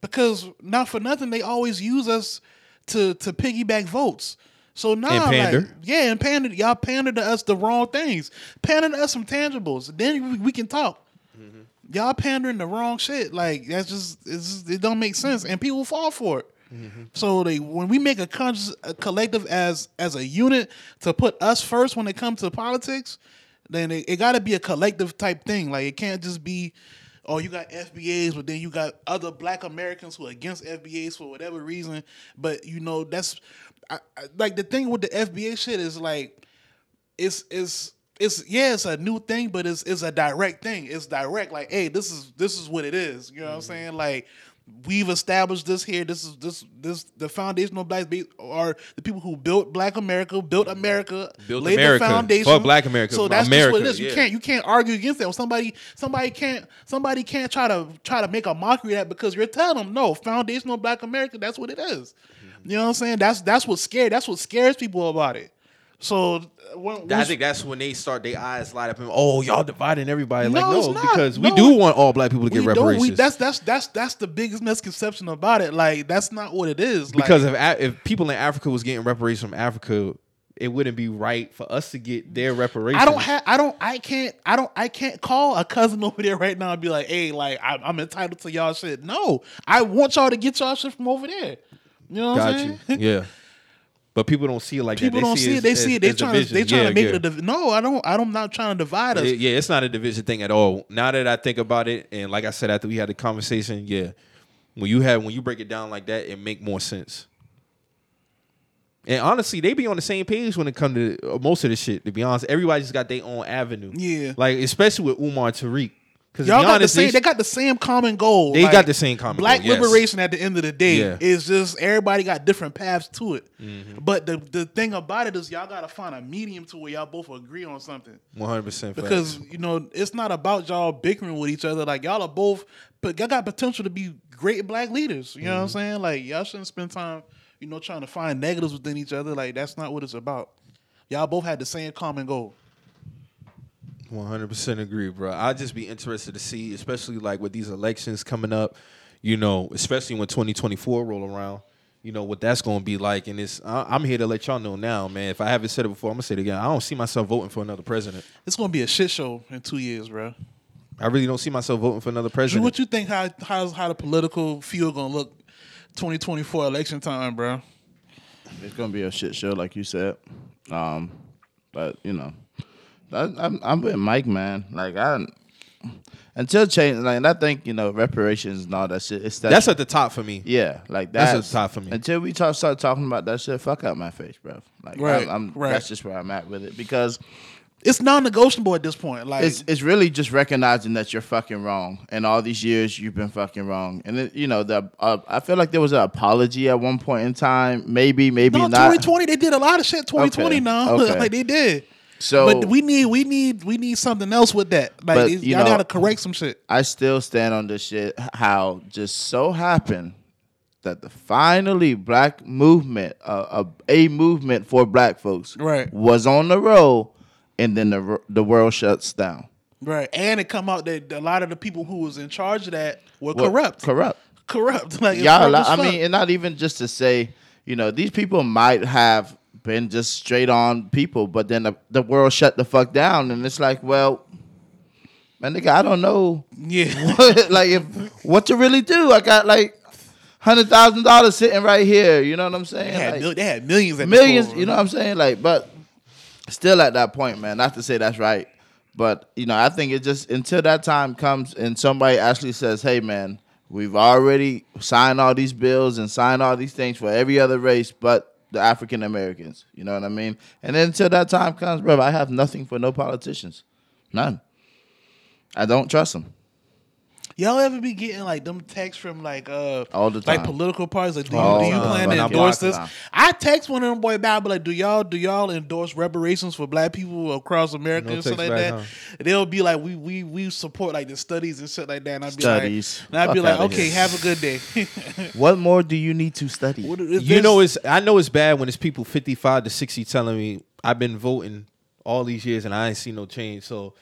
because not for nothing, they always use us to piggyback votes. So now, y'all pander to us the wrong things. Pander to us some tangibles. Then we can talk. Mm-hmm. Y'all pandering the wrong shit. Like, that's just it don't make sense, and people fall for it. Mm-hmm. So when we make a conscious collective as a unit to put us first when it comes to politics, then it got to be a collective type thing. Like, it can't just be, oh, you got FBAs, but then you got other Black Americans who are against FBAs for whatever reason. But that's like the thing with the FBA shit is like it's a new thing, but it's a direct thing. It's direct, like, hey, this is what it is. You know what I'm saying? Like, we've established this here. This is this the foundational Black are the people who built Black America, built America, built laid America. The foundation for Black America. So that's America, just what it is. Yeah. You can't argue against that. Well, somebody can't try to make a mockery of that because you're telling them no, foundational Black America. That's what it is. Mm-hmm. You know what I'm saying? That's what's scary. That's what scares people about it. So I think that's when they start. Their eyes light up and y'all dividing everybody. Like no, because we do want all Black people to get reparations. That's the biggest misconception about it. Like that's not what it is. Because like, if people in Africa was getting reparations from Africa, it wouldn't be right for us to get their reparations. I can't call a cousin over there right now and be like, hey, like I'm entitled to y'all shit. No, I want y'all to get y'all shit from over there. You know what I'm saying? Got you. Yeah. But people don't see it like people that. They see it. They're trying to make it a division. No, I'm not trying to divide us. Yeah, it's not a division thing at all. Now that I think about it, and like I said after we had the conversation, yeah, when you break it down like that, it make more sense. And honestly, they be on the same page when it comes to most of this shit. To be honest, everybody just got their own avenue. Yeah, like especially with Umar and Tariq. Because y'all got the same. They got the same common goal. They got the same common goal. Black liberation at the end of the day is just everybody got different paths to it. Mm-hmm. But the thing about it is y'all got to find a medium to where y'all both agree on something. 100%. Because you know it's not about y'all bickering with each other. Like y'all are both, but y'all got potential to be great Black leaders. You know what I'm saying? Like y'all shouldn't spend time, you know, trying to find negatives within each other. Like that's not what it's about. Y'all both had the same common goal. 100% agree, bro. I'd just be interested to see, especially like with these elections coming up, you know, especially when 2024 roll around, you know, what that's going to be like. And I'm here to let y'all know now, man. If I haven't said it before, I'm going to say it again. I don't see myself voting for another president. It's going to be a shit show in 2 years, bro. I really don't see myself voting for another president. What you think, how the political field going to look 2024 election time, bro? It's going to be a shit show, like you said. But, you know. I'm with Mike, man. Like I think you know reparations and all that shit. That's at the top for me. Yeah, like that's at the top for me. Until we start talking about that shit, fuck out my face, bro. Like right. That's just where I'm at with it because it's non-negotiable at this point. Like it's really just recognizing that you're fucking wrong, and all these years you've been fucking wrong. And it, you know, I feel like there was an apology at one point in time. Maybe not. 2020 they did a lot of shit. 2020 now, like they did. So, but we need something else with that. Like y'all gotta correct some shit. I still stand on this shit. How just so happened that the finally Black movement, a movement for Black folks, right, was on the roll, and then the world shuts down. Right, and it come out that a lot of the people who was in charge of that were corrupt. Like y'all, I mean, and not even just to say, you know, these people might have been just straight on people, but then the world shut the fuck down, and it's like, well, man, nigga, I don't know, what to really do. I got like $100,000 sitting right here, you know what I'm saying? They had millions, you know what I'm saying? Like, but still at that point, man, not to say that's right, but you know, I think it just until that time comes and somebody actually says, hey, man, we've already signed all these bills and signed all these things for every other race, but the African Americans, you know what I mean? And then until that time comes, bro, I have nothing for no politicians. None. I don't trust them. Y'all ever be getting like them texts from like all the time, like political parties? Like, do you plan to endorse this? I text one of them boy back, be like, do y'all endorse reparations for Black people across America and shit like that? Huh? They'll be like, we support like the studies and shit like that. And I'd be okay, have a good day. What more do you need to study? I know it's bad when it's people 55 to 60 telling me I've been voting all these years and I ain't seen no change. So.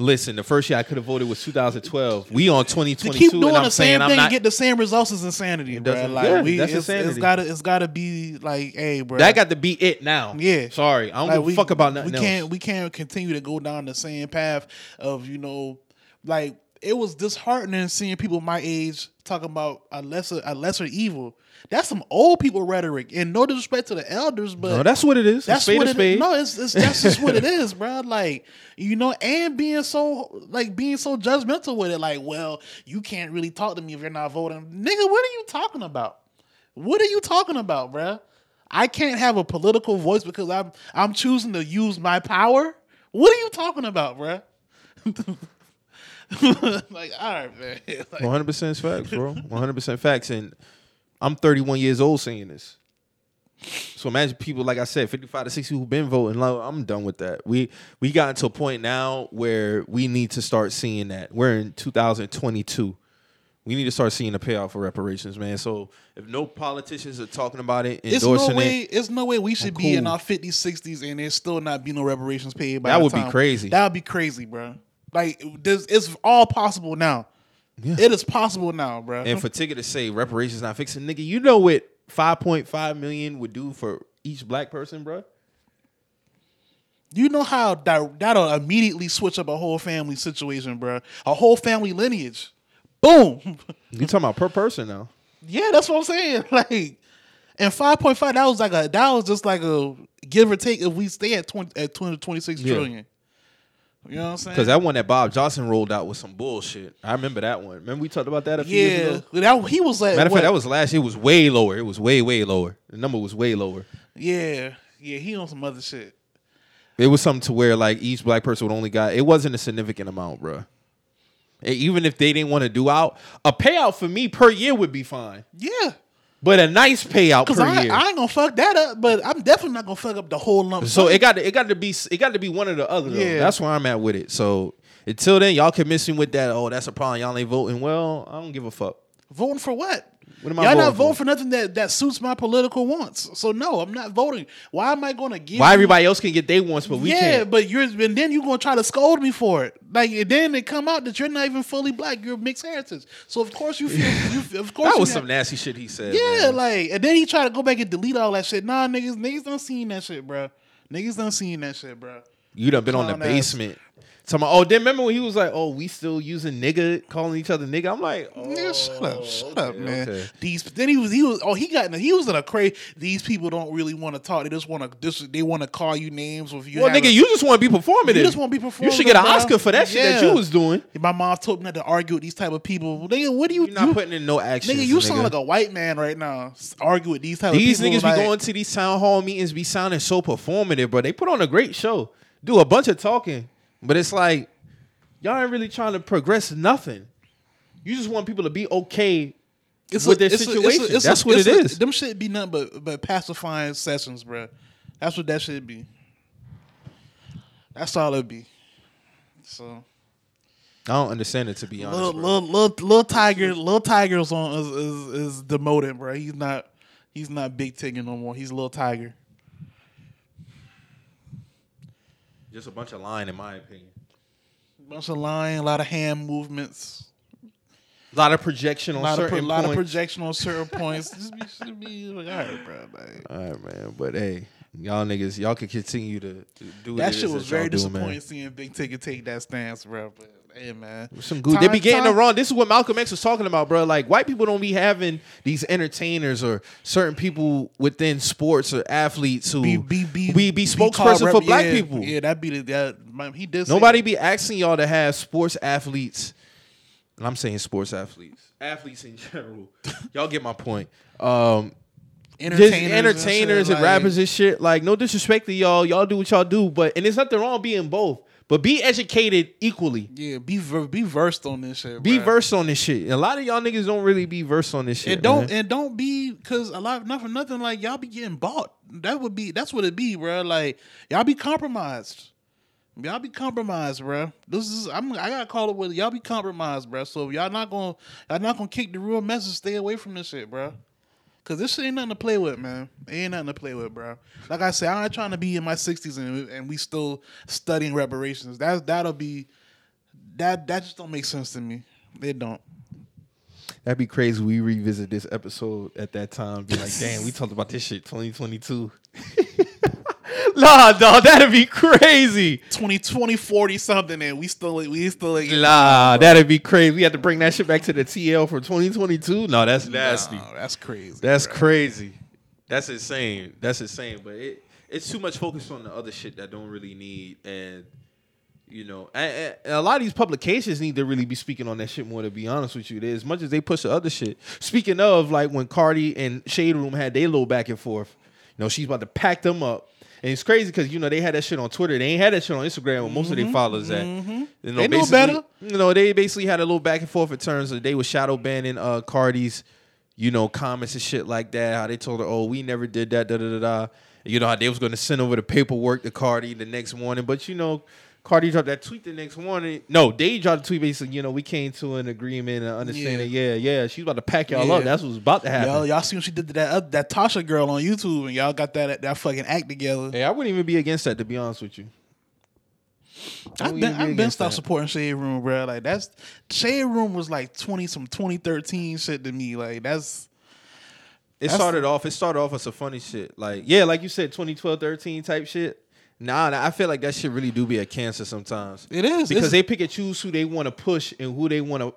Listen, the first year I could have voted was 2012. We on 2022, to keep doing and I'm the same saying thing I'm not, and get the same results as insanity, bro. Like insanity. It's gotta be like, hey, bro, that got to be it now. Yeah, sorry, I don't give a fuck about nothing. We can't continue to go down the same path of, you know, like it was disheartening seeing people my age talking about a lesser evil. That's some old people rhetoric, and no disrespect to the elders, but no, that's what it is. That's what it is. No, it's that's just what it is, bro. Like, you know, and being so judgmental with it. Like, well, you can't really talk to me if you're not voting, nigga. What are you talking about? What are you talking about, bro? I can't have a political voice because I'm choosing to use my power. What are you talking about, bro? Like, all right, man. Like, 100% is facts, bro. 100% facts. And I'm 31 years old saying this. So imagine people, like I said, 55 to 60 who've been voting. Like, I'm done with that. We got to a point now where we need to start seeing that. We're in 2022. We need to start seeing a payout for reparations, man. So if no politicians are talking about it, endorsing it. There's no way we should be in our 50s, 60s, and there still not be no reparations paid by the time. That would be crazy. That would be crazy, bro. Like, it's all possible now. Yeah. It is possible now, bro. And for Tigger to say reparations not fixing, nigga, you know what $5.5 million would do for each black person, bro? You know how that'll immediately switch up a whole family situation, bro. A whole family lineage. Boom. You talking about per person now? Yeah, that's what I'm saying. Like, and 5.5, that was just like a give or take if we stay at 226 trillion. You know what I'm saying? Because that one that Bob Johnson rolled out was some bullshit. I remember that one. Remember we talked about that a few years ago? Yeah. He was like, matter of fact, that was last year. It was way lower. It was way lower. The number was way lower. Yeah. Yeah, he on some other shit. It was something to where like each black person would only got, it wasn't a significant amount, bro. Even if they didn't want to do out, a payout for me per year would be fine. Yeah. But a nice payout per year. I ain't gonna fuck that up, but I'm definitely not gonna fuck up the whole lump. So it got to be one or the other. Yeah. Though. That's where I'm at with it. So until then, y'all can miss me with that. Oh, that's a problem. Y'all ain't voting. Well, I don't give a fuck. Voting for what? What am I? Y'all not voting for nothing that suits my political wants. So no, I'm not voting. Why am I gonna give? Why everybody else can get their wants, but we can't? Yeah, but then you're gonna try to scold me for it. Like and then it come out that you're not even fully black. You're mixed heritage. So of course you feel. That was some nasty shit he said. Yeah, man. Like and then he tried to go back and delete all that shit. Nah, niggas done seen that shit, bro. You done been on the basement. Then remember when he was like, "Oh, we still using nigga, calling each other nigga." I'm like, "Oh, yeah, shut up, okay, man." Okay. He was in a crazy. These people don't really want to talk. They just want to. They want to call you names. If you you just want to be performative. You should get an Oscar for that shit that you was doing. My mom told me not to argue with these type of people. Nigga, what do you? You're not putting in no action. Nigga, you sound like a white man right now. Argue with these type of people. These niggas be going to these town hall meetings, be sounding so performative, but they put on a great show, do a bunch of talking. But it's like, y'all ain't really trying to progress nothing. You just want people to be okay with their situation. That's what it is. Them shit be nothing but pacifying sessions, bro. That's what that shit be. That's all it be. So I don't understand it, to be honest. Lil Tiger's on is demoted, bro. He's not Big Tigger no more. He's Lil Tiger. Just a bunch of lying, in my opinion. A lot of hand movements. A lot of projection on certain points. Just be like, all right, bro. Like. All right, man. But, hey, y'all niggas, y'all can continue to do that. That shit was very disappointing seeing Big Tigger take that stance, bro. But, hey, man. Some good. They be getting it wrong. This is what Malcolm X was talking about, bro. Like, white people don't be having these entertainers or certain people within sports or athletes who be spokesperson for black people. Yeah, that'd be that. He did. Nobody be asking y'all to have sports athletes. And I'm saying sports athletes. Athletes in general. Y'all get my point. Entertainers and rappers and shit. Like, no disrespect to y'all. Y'all do what y'all do. And there's nothing wrong being both. But be educated equally. Yeah, be versed on this shit, bro. Be versed on this shit. A lot of y'all niggas don't really be versed on this shit. And don't be because a lot not for nothing. Like y'all be getting bought. That's what it be, bro. Like y'all be compromised. I gotta call it with y'all be compromised, bro. So if y'all not gonna kick the real message. Stay away from this shit, bro. Because this shit ain't nothing to play with, man. It ain't nothing to play with, bro. Like I said, I ain't trying to be in my 60s and we still studying reparations. That just don't make sense to me. It don't. That'd be crazy. We revisit this episode at that time. Be like, damn, we talked about this shit 2022. Nah, dog, that'd be crazy. 2040 something, and we still. That'd be crazy. We had to bring that shit back to the TL for 2022. No, that's nasty. No, that's crazy. That's crazy. That's insane. But it's too much focus on the other shit that don't really need. And you know, and a lot of these publications need to really be speaking on that shit more. To be honest with you, as much as they push the other shit. Speaking of, like when Cardi and Shade Room had their little back and forth, you know, she's about to pack them up. And it's crazy because, you know, they had that shit on Twitter. They ain't had that shit on Instagram with most of their followers at. You know, they knew better. You know, they basically had a little back and forth in terms of they were shadow banning Cardi's, you know, comments and shit like that. How they told her, oh, we never did that, da-da-da-da. You know, how they was going to send over the paperwork to Cardi the next morning. But, you know, Cardi dropped that tweet the next morning. No, they dropped the tweet basically, you know, we came to an agreement and understanding. Yeah, she's about to pack y'all up. That's what's about to happen. Y'all see what she did to that Tasha girl on YouTube and y'all got that fucking act together. Hey, I wouldn't even be against that, to be honest with you. I've been stopped supporting Shade Room, bro. Like, that's Shade Room was like 2013 shit to me. Like, that's it started off as some funny shit. Like, yeah, like you said, 2012, 13 type shit. Nah, I feel like that shit really do be a cancer sometimes. It is. Because they pick and choose who they want to push and who they want to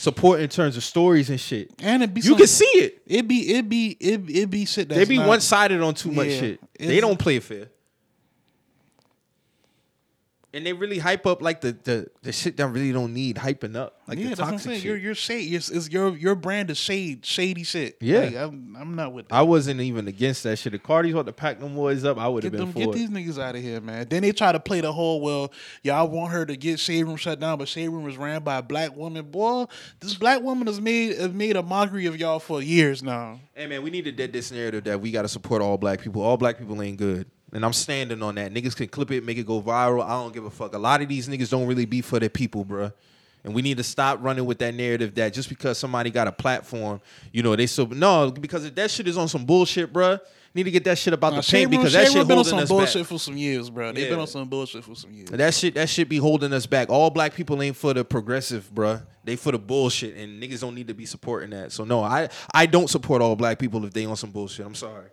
support in terms of stories and shit. And it be you can see it. It be shit that's they be one-sided on too much shit. They don't play fair. And they really hype up like the shit that really don't need hyping up. Like the toxic shit. Your shade. Your brand is shady shit. Yeah. Like, I'm not with that. I wasn't even against that shit. If Cardi's wanted to pack them boys up, I would have been for it. Get these niggas out of here, man. Then they try to play the whole, well, y'all want her to get Shade Room shut down, but Shade Room was ran by a black woman. Boy, this black woman has made a mockery of y'all for years now. Hey, man, we need to dead this narrative that we got to support all black people. All black people ain't good. And I'm standing on that. Niggas can clip it, make it go viral. I don't give a fuck. A lot of these niggas don't really be for their people, bruh. And we need to stop running with that narrative that just because somebody got a platform, you know, they so... No, because if that shit is on some bullshit, bruh, need to get that shit about the paint because that shit holding us back. They've been on some bullshit for some years, bruh. They've been on some bullshit for some years. That shit be holding us back. All black people ain't for the progressive, bruh. They for the bullshit, and niggas don't need to be supporting that. So, no, I don't support all black people if they on some bullshit. I'm sorry.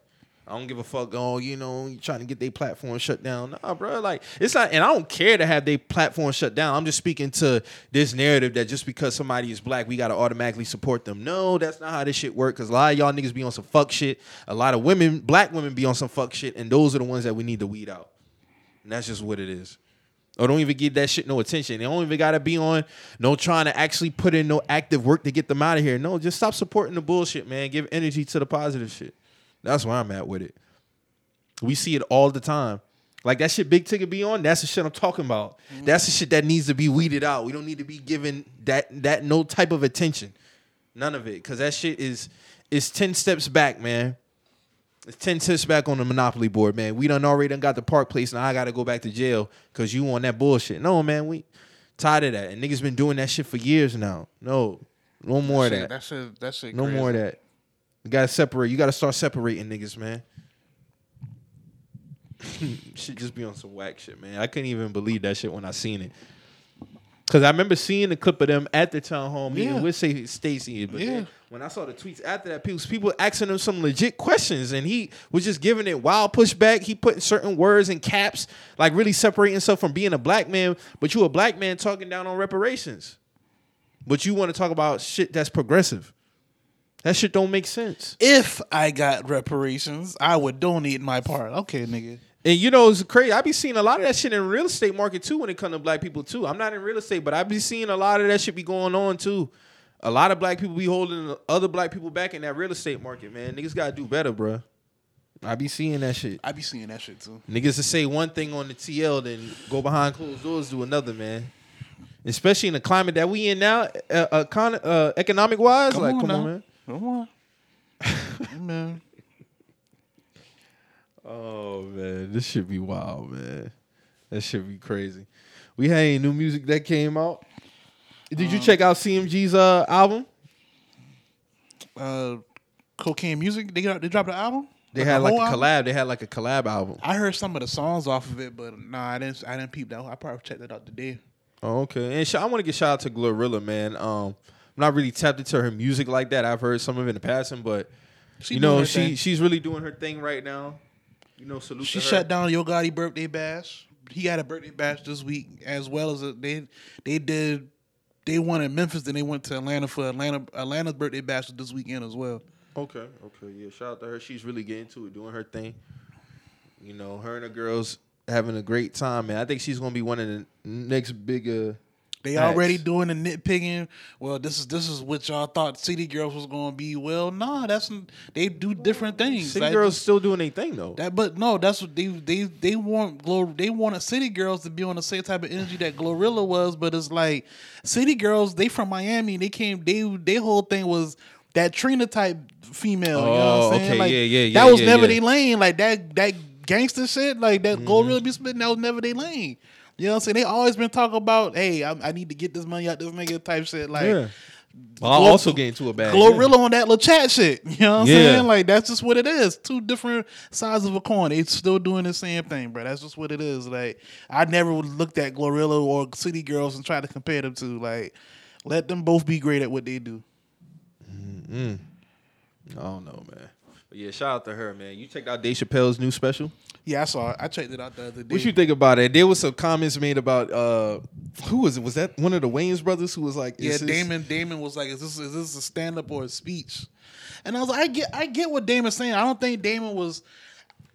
I don't give a fuck. Oh, you know, you trying to get their platform shut down. Nah, bro. Like, it's not, and I don't care to have their platform shut down. I'm just speaking to this narrative that just because somebody is black, we got to automatically support them. No, that's not how this shit work. Because a lot of y'all niggas be on some fuck shit. A lot of women, black women, be on some fuck shit. And those are the ones that we need to weed out. And that's just what it is. Or don't even give that shit no attention. They don't even got to be on no trying to actually put in no active work to get them out of here. No, just stop supporting the bullshit, man. Give energy to the positive shit. That's where I'm at with it. We see it all the time. Like, that shit Big Ticket be on, that's the shit I'm talking about. That's the shit that needs to be weeded out. We don't need to be given that no type of attention. None of it. Because that shit is 10 steps back, man. It's 10 steps back on the Monopoly board, man. We already got the park place, and I got to go back to jail because you on that bullshit. No, man, we tired of that. And niggas been doing that shit for years now. No more of that. That shit no crazy. More of that. You gotta separate. You gotta start separating niggas, man. Shit just be on some whack shit, man. I couldn't even believe that shit when I seen it. Cause I remember seeing the clip of them at the town hall meeting with Stacey, but then when I saw the tweets after that, people asking him some legit questions, and he was just giving it wild pushback. He putting certain words in caps, like really separating himself from being a black man. But you a black man talking down on reparations, but you want to talk about shit that's progressive. That shit don't make sense. If I got reparations, I would donate my part. Okay, nigga. And you know, it's crazy. I be seeing a lot of that shit in real estate market, too, when it comes to black people, too. I'm not in real estate, but I be seeing a lot of that shit be going on, too. A lot of black people be holding other black people back in that real estate market, man. Niggas got to do better, bro. I be seeing that shit. I be seeing that shit, too. Niggas to say one thing on the TL, then go behind closed doors, do another, man. Especially in the climate that we in now, economic-wise. Come on, man. No more. Oh, man. This should be wild, man. That should be crazy. We had any new music that came out. Did you check out CMG's album? Cocaine Music? They dropped an album? They had like a collab album. I heard some of the songs off of it, but nah, I didn't peep that. I probably checked that out today. Oh, okay. And I want to give shout out to Glorilla, man. I'm not really tapped into her music like that. I've heard some of it in passing, but she's really doing her thing right now. You know, salute to her. She shut down Yo Gotti birthday bash. He had a birthday bash this week, as well as they won in Memphis, then they went to Atlanta for Atlanta's birthday bash this weekend as well. Okay, yeah. Shout out to her. She's really getting to it, doing her thing. You know, her and her girls having a great time, man. I think she's gonna be one of the next bigger. They already doing the nitpicking. Well, this is what y'all thought City Girls was gonna be. Well, nah, they do different things. City Girls still doing their thing though. That's what they want. They wanted City Girls to be on the same type of energy that Glorilla was, but it's like City Girls. They from Miami. They came. They whole thing was that Trina type female. You know what I'm saying? Okay, like, yeah. That was never their lane. Like that gangster shit. Like that Glorilla be spitting. That was never their lane. You know what I'm saying? They always been talking about, hey, I need to get this money out this nigga type shit. Like, well, I also get into a bad Glorilla on that little chat shit. You know what I'm saying? Like, that's just what it is. Two different sides of a coin. They still doing the same thing, bro. That's just what it is. Like, I never looked at Glorilla or City Girls and tried to compare them to. Like, let them both be great at what they do. Mm-hmm. I don't know, man. But yeah, shout out to her, man. You checked out Dave Chappelle's new special? Yeah, I saw it. I checked it out the other day. What you think about it? There was some comments made about who was it? Was that one of the Wayans brothers who was like, Damon was like, is this a stand up or a speech? And I was like, I get what Damon's saying. I don't think Damon was,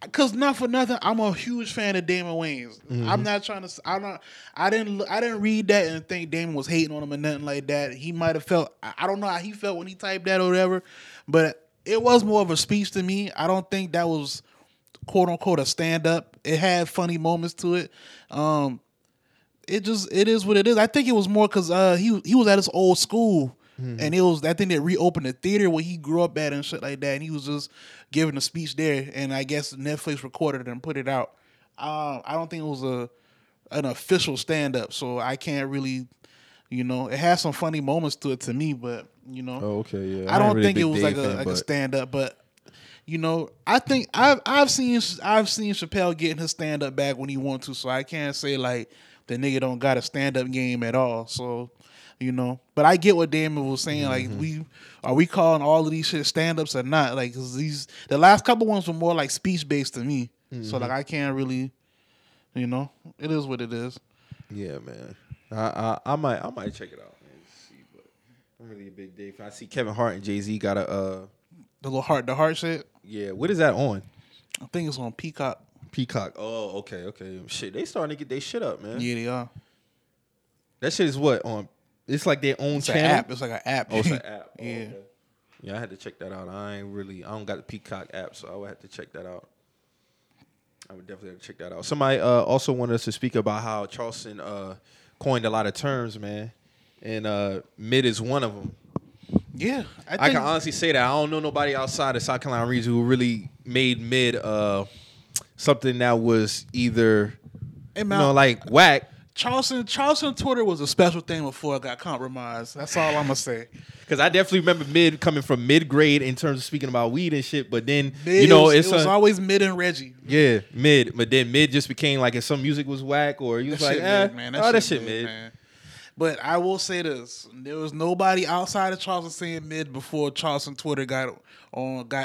because not for nothing, I'm a huge fan of Damon Wayans. Mm-hmm. I'm not trying to. I didn't read that and think Damon was hating on him or nothing like that. He might have felt. I don't know how he felt when he typed that or whatever, but it was more of a speech to me. I don't think that was, quote unquote, a stand up. It had funny moments to it. It is what it is. I think it was more because he was at his old school, and it was, I think they reopened the theater where he grew up at and shit like that, and he was just giving a speech there. And I guess Netflix recorded it and put it out. I don't think it was an official stand up, so I can't really. You know, it has some funny moments to it to me, but, you know. Oh, okay, yeah. I don't think it was like a stand-up, but, you know, I think I've seen Chappelle getting his stand-up back when he wants to, so I can't say, like, the nigga don't got a stand-up game at all, so, you know. But I get what Damon was saying, like, are we calling all of these shit stand-ups or not? Like, 'cause the last couple ones were more, like, speech-based to me, so, like, I can't really, you know, it is what it is. Yeah, man. I might check it out, man. See, but I'm really a big day fan. I see Kevin Hart and Jay-Z got a the little heart shit. Yeah, what is that on? I think it's on Peacock. Peacock. Oh, okay. Shit, they starting to get their shit up, man. Yeah, they are. That shit is what on? It's like their own channel. App. It's like an app. Oh, it's an app. Oh, yeah. Okay. Yeah, I had to check that out. I don't got the Peacock app, so I would have to check that out. I would definitely have to check that out. Somebody also wanted us to speak about how Charleston coined a lot of terms, man, and mid is one of them. Yeah, I can honestly say that I don't know nobody outside of South Carolina region who really made mid something that was either, you know, like whack. Charleston Twitter was a special thing before it got compromised. That's all I'm gonna say. Because I definitely remember mid coming from mid grade in terms of speaking about weed and shit. But then mid, you know, it was always mid and Reggie. Yeah, mid. But then mid just became like if some music was whack or you was that like, shit, man, that shit mid. Man. But I will say this: there was nobody outside of Charleston saying mid before Charleston Twitter got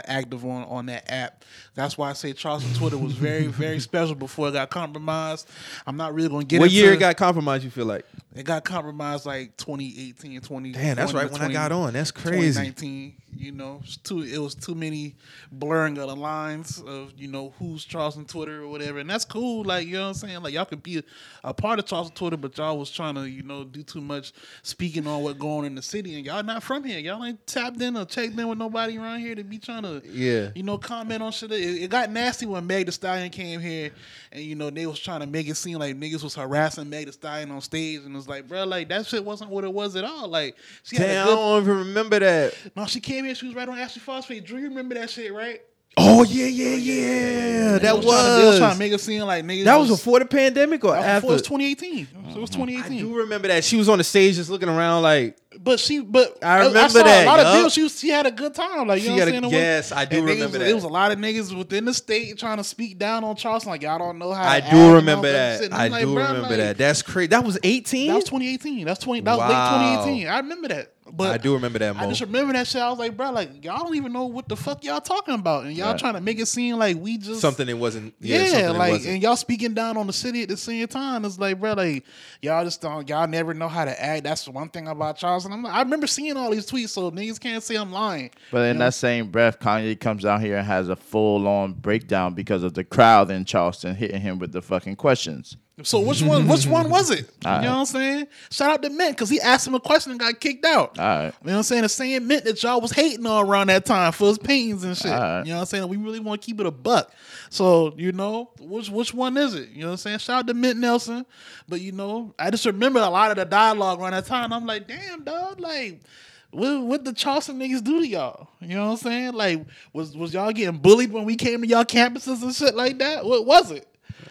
active on that app. That's why I say Charleston Twitter was very, very special before it got compromised. I'm not really gonna get. What year it got compromised? You feel like it got compromised like 2018, 20. Damn, that's right when I got on. That's crazy. 2019. You know, it was too many blurring of the lines of, you know, who's Charleston Twitter or whatever, and that's cool. Like, you know what I'm saying? Like, y'all could be a part of Charleston Twitter, but y'all was trying to, you know, do too much speaking on what's going on in the city, and y'all not from here. Y'all ain't tapped in or checked in with nobody around here to be trying to, you know, comment on shit. It got nasty when Meg Thee Stallion came here, and, you know, they was trying to make it seem like niggas was harassing Meg Thee Stallion on stage, and it's like, bro, like that shit wasn't what it was at all. Like, she had I don't even remember that. No, she came here. She was right on Ashley Foss' face. Drew, you remember that shit, right? Oh, yeah. They was trying to make it seem like niggas. That was before the pandemic or after? Before, it was 2018. So it was 2018. I do remember that. She was on the stage just looking around like. But I remember I saw that. A lot of deals. She had a good time. Like, you know what I'm saying? Yes, I do remember that. There was a lot of niggas within the state trying to speak down on Charleston. Like, y'all don't know how. I do remember that. I do remember that. That's crazy. That was 18? That was 2018. That was late 2018. I remember that. But I do remember that moment. I just remember that shit. I was like, bro, like, y'all don't even know what the fuck y'all talking about. And y'all trying to make it seem like we just. Something it wasn't. Yeah, like, wasn't. And y'all speaking down on the city at the same time. It's like, bro, like, y'all just don't, y'all never know how to act. That's one thing about Charleston. I remember seeing all these tweets, so niggas can't say I'm lying. But in that same breath, Kanye comes out here and has a full-on breakdown because of the crowd in Charleston hitting him with the fucking questions. So which one was it? All you know what I'm saying? Shout out to Mint, because he asked him a question and got kicked out. All right. You know what I'm saying? The same Mint that y'all was hating all around that time for his paintings and shit. Right. You know what I'm saying? We really want to keep it a buck. So, you know, which one is it? You know what I'm saying? Shout out to Mint Nelson. But, you know, I just remember a lot of the dialogue around that time. I'm like, damn, dog, like... What the Charleston niggas do to y'all? You know what I'm saying? Like, was y'all getting bullied when we came to y'all campuses and shit like that? What was it?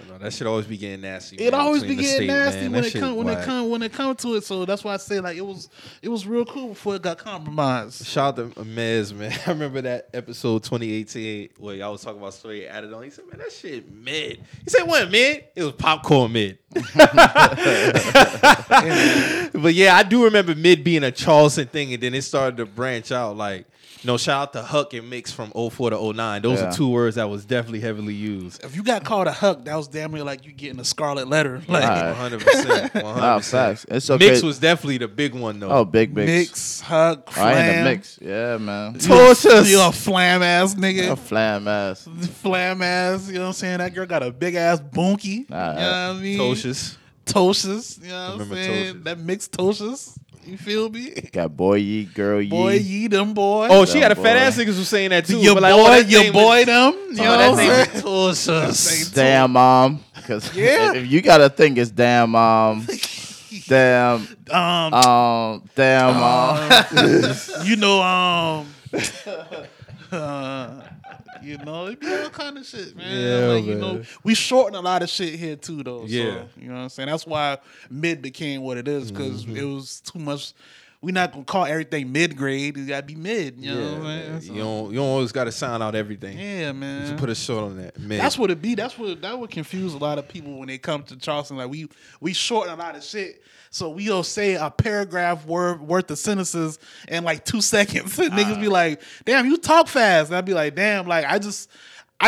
No, that shit always be getting nasty. It always be getting nasty when it comes to it. So that's why I say, like, it was real cool before it got compromised. Shout out to Mez, man. I remember that episode 2018 where y'all was talking about story added on. He said, man, that shit mid. He said, what mid? It was popcorn mid. But yeah, I do remember mid being a Charleston thing, and then it started to branch out. Like, you know, shout out to Huck and Mix from 04 to 09. Those are two words that was definitely heavily used. If you got called a Huck, that was damn near like you getting a scarlet letter. Like 100%. 100%. It's okay. Mix was definitely the big one, though. Oh, big Mix. Mix, Huck, Flam. I ain't a Mix. Yeah, man. Tortious. You a flam ass nigga. A flam ass. Flam ass. You know what I'm saying? That girl got a big ass bunkie. All right. You know what I mean? Toshes. You know what I'm saying? Toshes. That Mix Toshes. You feel me? Got boy ye, girl ye. Boy ye, them boy. Oh, she had a fat ass niggas who saying that too. Your boy, like, oh, your boy, was, them. You know what I'm saying? Damn, mom. Because if you got to think it's damn, mom. Damn, mom. You know, it be all kind of shit, man. Yeah, like, man. You know, we shorten a lot of shit here too, though. Yeah. So, you know what I'm saying? That's why mid became what it is, because it was too much. We're not gonna call everything mid grade. It gotta be mid. You know what I'm saying? So, you don't always gotta sound out everything. Yeah, man. You put a short on that. Mid. That's what it be. That would confuse a lot of people when they come to Charleston. Like we shorten a lot of shit. So we'll say a paragraph worth of sentences in like 2 seconds. And niggas be like, damn, you talk fast. And I'd be like, damn, like I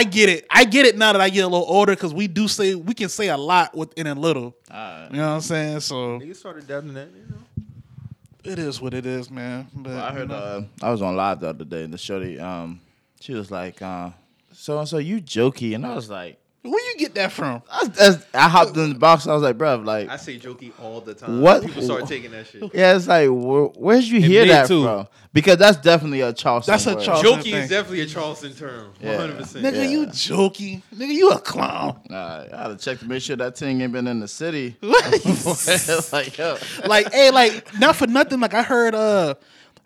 get it. I get it now that I get a little older, because we can say a lot within a little. You know what I'm saying? So niggas started doubting that, you know. It is what it is, man. But, well, I heard I was on live the other day, and the shorty, she was like, so and so, you jokey. And I was like, where you get that from? I hopped in the box. And I was like, bruv, like, I say jokey all the time. What? People start taking that shit. Yeah, it's like, where'd you hear that from? Because that's definitely a Charleston. That's a word. Charleston jokey thing. Is definitely a Charleston term. 100%. Nigga, you jokey. Nigga, you a clown. I had to check to make sure that thing ain't been in the city. like, not for nothing. Like, I heard,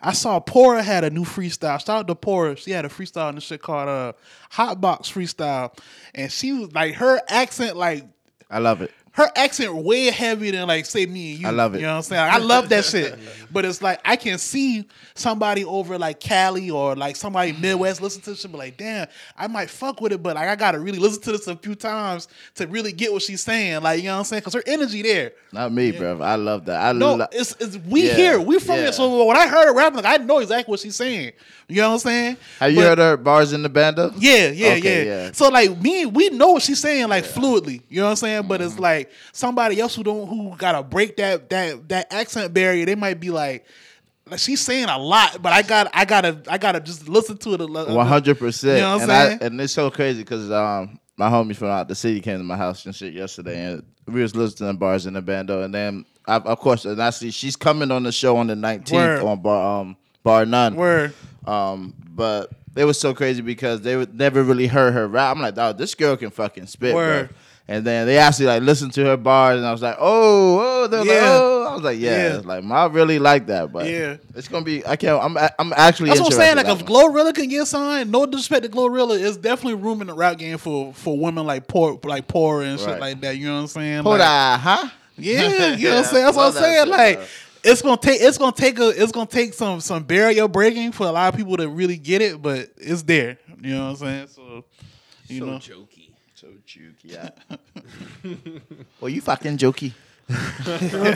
I saw Pora had a new freestyle. Shout out to Pora. She had a freestyle in this shit called Hotbox Freestyle. And she was like, her accent, like, I love it. Her accent way heavier than, like, say, me and you. I love it. You know what I'm saying? Like, I love that shit. But it's like, I can see somebody over, like, Cali or, like, somebody Midwest listen to this shit and be like, damn, I might fuck with it, but, like, I got to really listen to this a few times to really get what she's saying. Like, you know what I'm saying? Because her energy there. Not me, bruv. I love that. Here. We from here. So when I heard her rapping, like, I know exactly what she's saying. You know what I'm saying? Have you heard her bars in the bando? Yeah. So, like, we know what she's saying, like, fluidly. You know what I'm saying? But it's like, somebody else who gotta break that accent barrier, they might be like, she's saying a lot, but I gotta just listen to it a little. 100%. You know what I'm saying? And it's so crazy because my homies from out the city came to my house and shit yesterday, and we was listening to bars in the bando, and then I see she's coming on the show on the 19th on Bar None. Word. But it was so crazy because they never really heard her rap. I'm like, dog, this girl can fucking spit. Word. Bro. And then they actually like listened to her bars, and I was like, I was like, like, I really like that, but it's gonna be. I'm actually. That's what I'm saying. Like, if Glorilla can get signed, no disrespect to Glorilla, it's definitely room in the rap game for women like poor and shit like that. You know what I'm saying? Yeah, you know what I'm saying. That's what I'm saying. Like, it's gonna take some barrier breaking for a lot of people to really get it, but it's there. You know what I'm saying? So, you know. So jokey, yeah. Well, you fucking jokey.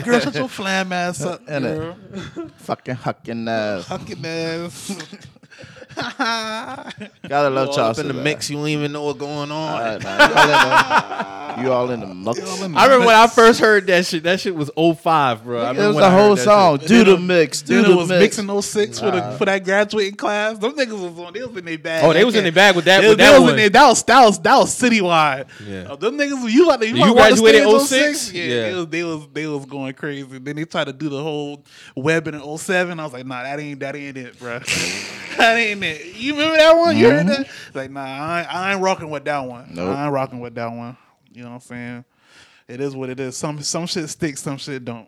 Girl, shut your flam ass up, girl. Fucking hucking ass. Hucking ass. Gotta love Charleston. Up in the mix, you don't even know what's going on. You all in the muck. I remember when I first heard that shit. That shit was 05, bro. It was the whole song. Do the mix. Do the mix. Mixing 06 for that graduating class. Them niggas was on. They was in their bag. Oh, they was in their bag with that one. That was citywide. Yeah. Them niggas. You graduated 06? Yeah. They was going crazy. Then they tried to do the whole web in 07. I was like, nah, that ain't it, bro. That ain't it. You remember that one? Mm-hmm. You heard that? Like, nah, I ain't rocking with that one. Nope. I ain't rocking with that one. You know what I'm saying? It is what it is. Some shit sticks, some shit don't.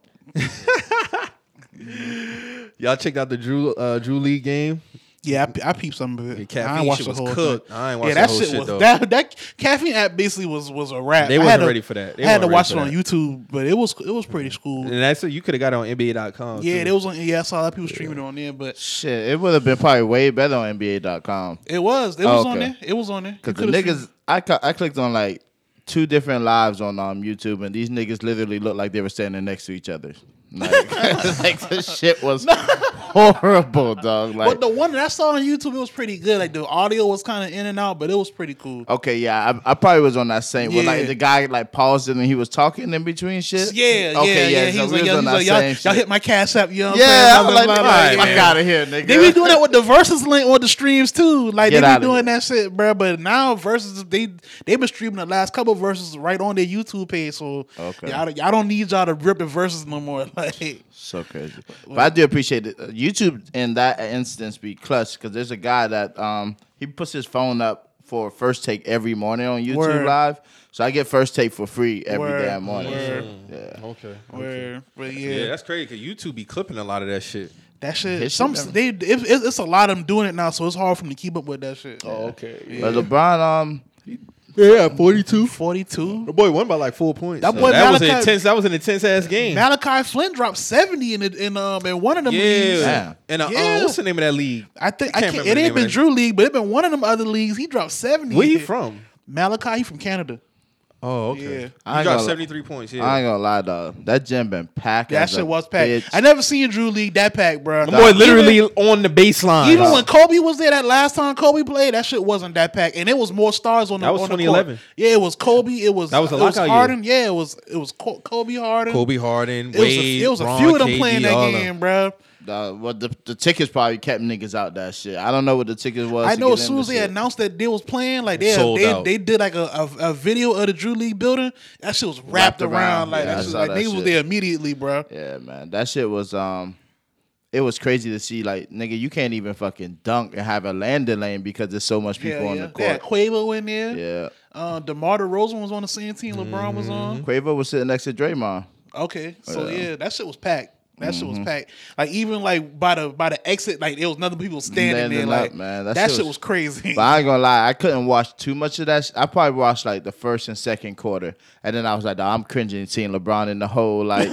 Y'all checked out the Drew Lee game? Yeah, I peeped some of it. Yeah, I ain't watched the whole thing. I ain't watched the whole shit, though. That caffeine app basically was a wrap. They wasn't ready for that. I had to watch it on YouTube, but it was pretty cool. And that's it. You could have got it on NBA.com. Yeah, it was on. Yeah, I saw a lot of people streaming it on there, but shit, it would have been probably way better on NBA.com. It was. It was on there. It was on there. Because the niggas, I clicked on like 2 different lives on YouTube, and these niggas literally looked like they were standing next to each other. Like this shit was horrible, dog. Like, but the one that I saw on YouTube, it was pretty good. Like the audio was kind of in and out, but it was pretty cool. Okay, yeah, I probably was on that same. Yeah. Well, like the guy like paused it and he was talking in between shit. Yeah, okay, yeah. He was like, y'all hit my cash app, you know what I'm saying? Yeah, like, all right, fuck out of here, nigga. They be doing that with the Versus link on the streams too. Like they be doing that shit, bro. But now Versus, they been streaming the last couple of Verses right on their YouTube page. So y'all don't need y'all to rip the Verses no more. Like, so crazy. But I do appreciate it. YouTube in that instance be clutch, because there's a guy that he puts his phone up for First Take every morning on YouTube Live. So I get First Take for free every damn morning. Yeah. Okay. But yeah, that's crazy because YouTube be clipping a lot of that shit. That shit, it's a lot of them doing it now, so it's hard for them to keep up with that shit. Oh, okay. Yeah. But LeBron, yeah, 42. The boy won by like 4 points. That boy, that was an intense ass game. Malachi Flynn dropped 70 in one of them leagues. Yeah. And what's the name of that league? I think it ain't been Drew League, but it been one of them other leagues. He dropped 70. Where he from? Malachi, he from Canada. Oh, okay. Yeah. He dropped 73 points. Yeah. I ain't gonna lie, dog. That gym been packed. That shit was packed. Bitch. I never seen Drew League that packed, bro. The boy literally on the baseline. Even when Kobe was there, that last time Kobe played, that shit wasn't that packed, and it was more stars on the. That was 2011. Yeah, it was Kobe. It was Harden. Year. Yeah, it was Kobe Harden. Kobe Harden. Wade, it was a few of them KD, playing that game, bro. Well, the tickets probably kept niggas out that shit. I don't know what the tickets was. I know as soon as they announced that they was playing, like they did like a video of the Drew League building. That shit was wrapped around like that shit. Like niggas was there immediately, bro. Yeah, man, that shit was it was crazy to see. Like nigga, you can't even fucking dunk and have a landing lane because there's so much people on the court. They had Quavo in there. Yeah, DeMar DeRozan was on the same team. LeBron was on. Quavo was sitting next to Draymond. Okay, so yeah, that shit was packed. That shit was packed. Like even like by the exit, like there was nothing people standing there. Like up, man. That shit was crazy. But I ain't gonna lie, I couldn't watch too much of that. I probably watched like the first and second quarter, and then I was like, nah, I'm cringing seeing LeBron in the hole, like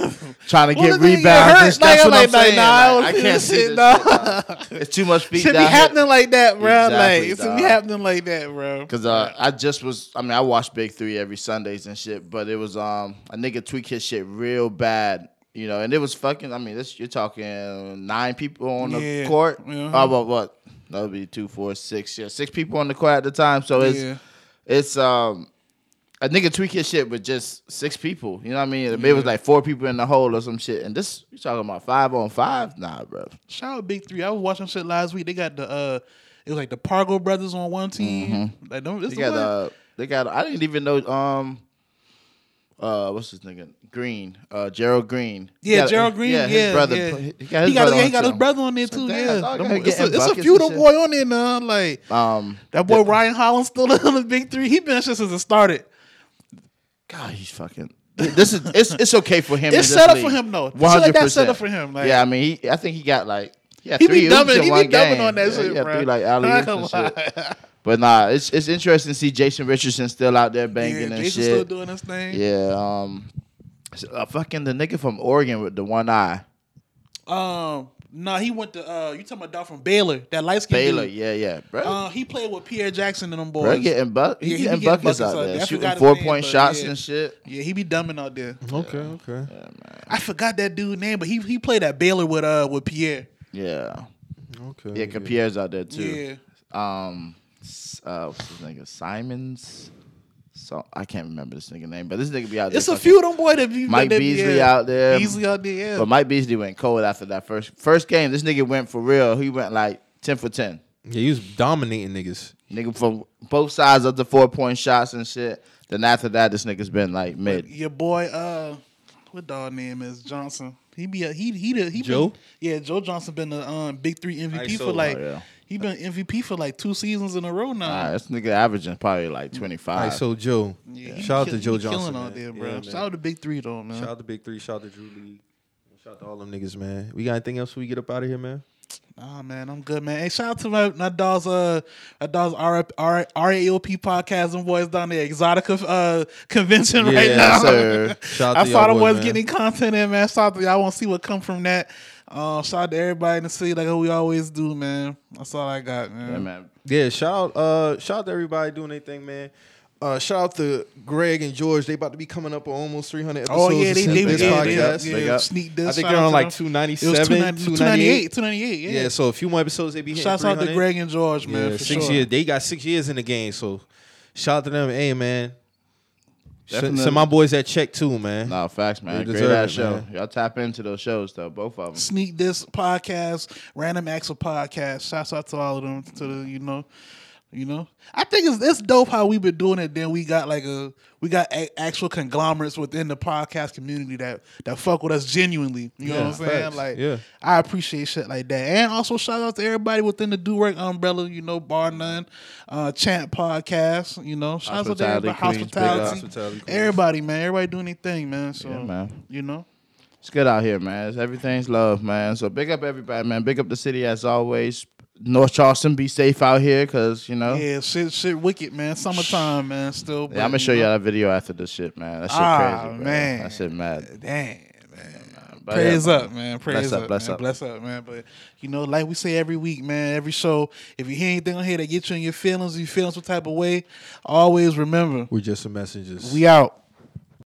trying to get rebounds. That's what I'm saying. I can't see this. It's too much feet. Should be happening like that, bro. Like it should be happening like that, bro. Because I watched Big 3 every Sundays and shit, but it was a nigga tweak his shit real bad. You know, and it was fucking. I mean, you're talking 9 people on the court. Yeah. Oh, what? That would be 2, 4, 6. Yeah, 6 people on the court at the time. So it's a nigga tweak his shit with just 6 people. You know what I mean? It was like 4 people in the hole or some shit. And this, you talking about 5-on-5? Nah, bro. Shout out Big 3. I was watching shit last week. They got it was like the Pargo brothers on one team. Mm-hmm. Like them. I didn't even know. What's his nigga? Green, Gerald Green. Yeah, Gerald Green. Yeah, his brother. Yeah. He got his brother on there too. It's a few of them boy on there now. Like that boy Ryan Holland still in the Big 3. He been since it started. God, he's fucking. This is it's okay for him. It's set up for him though. 100% set up for him. Like, yeah, I mean, I think he got like he be dumbing. He be dumbing on that shit, bro. 3 like alley-oops and shit. But nah, it's interesting to see Jason Richardson still out there banging and Jason's shit. Still doing his thing. Yeah, fucking the nigga from Oregon with the one eye. He went to you talking about dog from Baylor, that light skin. Baylor, dude. Yeah, bro. He played with Pierre Jackson and them boys. Bro, he getting buckets out there, shooting 4-point shots and shit. Yeah, he be dumbing out there. Okay. Yeah, man. I forgot that dude's name, but he played at Baylor with Pierre. Yeah. Okay. Yeah, cause Pierre's out there too. Yeah. What's his name? Simons. So I can't remember this nigga name, but this nigga be out there. It's a few of them boy that be Mike that Beasley be out there. Beasley out there, yeah. But Mike Beasley went cold after that first game. This nigga went for real. He went like 10 for 10. Yeah, he was dominating niggas. Nigga from both sides of the 4-point shots and shit. Then after that, this nigga's been like mid. But your boy, what dog name is Johnson? He be a, he Joe. Joe Johnson been the Big Three MVP for like. Oh, yeah. He been MVP for like 2 seasons in a row now. Nah, this nigga averaging probably like 25. Right, so Joe, shout out to Joe Johnson. Killing out there, bro. Yeah, shout out to Big Three though, man. Shout out to Big Three. Shout out to Drew Lee. Shout out to all them niggas, man. We got anything else? We get up out of here, man. Nah, man, I'm good, man. Hey, shout out to my dog's RAOP podcast and boys down there, Exotica convention right now. Sir. Shout out to I saw the boys getting content in, man. Shout out to y'all. Want to see what come from that. Shout out to everybody in the city, like we always do, man. That's all I got, man. Yeah, man. Yeah, shout out to everybody doing anything, man. Shout out to Greg and George. They about to be coming up on almost 300 episodes. Oh yeah, they sneak this. I think they're on like 298. Yeah, so a few more episodes they be hitting. Shout out to Greg and George, man. Yeah, for 6 years, they got 6 years in the game. So shout out to them. Hey, man. Send my boys that check too, man. Nah, facts, man. Great ass show. Man. Y'all tap into those shows though, both of them. Sneak This podcast, Random Acts of Podcast. Shouts out to all of them. To the, you know. I think it's dope how we've been doing it. Then we got actual conglomerates within the podcast community that fuck with us genuinely. You know what I'm saying? Facts. Like, I appreciate shit like that. And also shout out to everybody within the Do Work umbrella. You know, bar none, Chant Podcast. You know, shout out to everybody, hospitality. Everybody, man. Everybody doing anything, man. So, man. You know. It's good out here, man. Everything's love, man. So big up everybody, man. Big up the city as always. North Charleston, be safe out here, cause you know. Yeah, shit, wicked, man. Summertime, man. Still. But, yeah, I'm gonna show y'all that video after this shit, man. That shit crazy, man. That shit mad. Damn, man. But praise up, man. Praise up, bless up, man. But you know, like we say every week, man. Every show, if you hear anything on here that gets you in your feelings, you feeling some type of way, always remember, we're just some messengers. We out.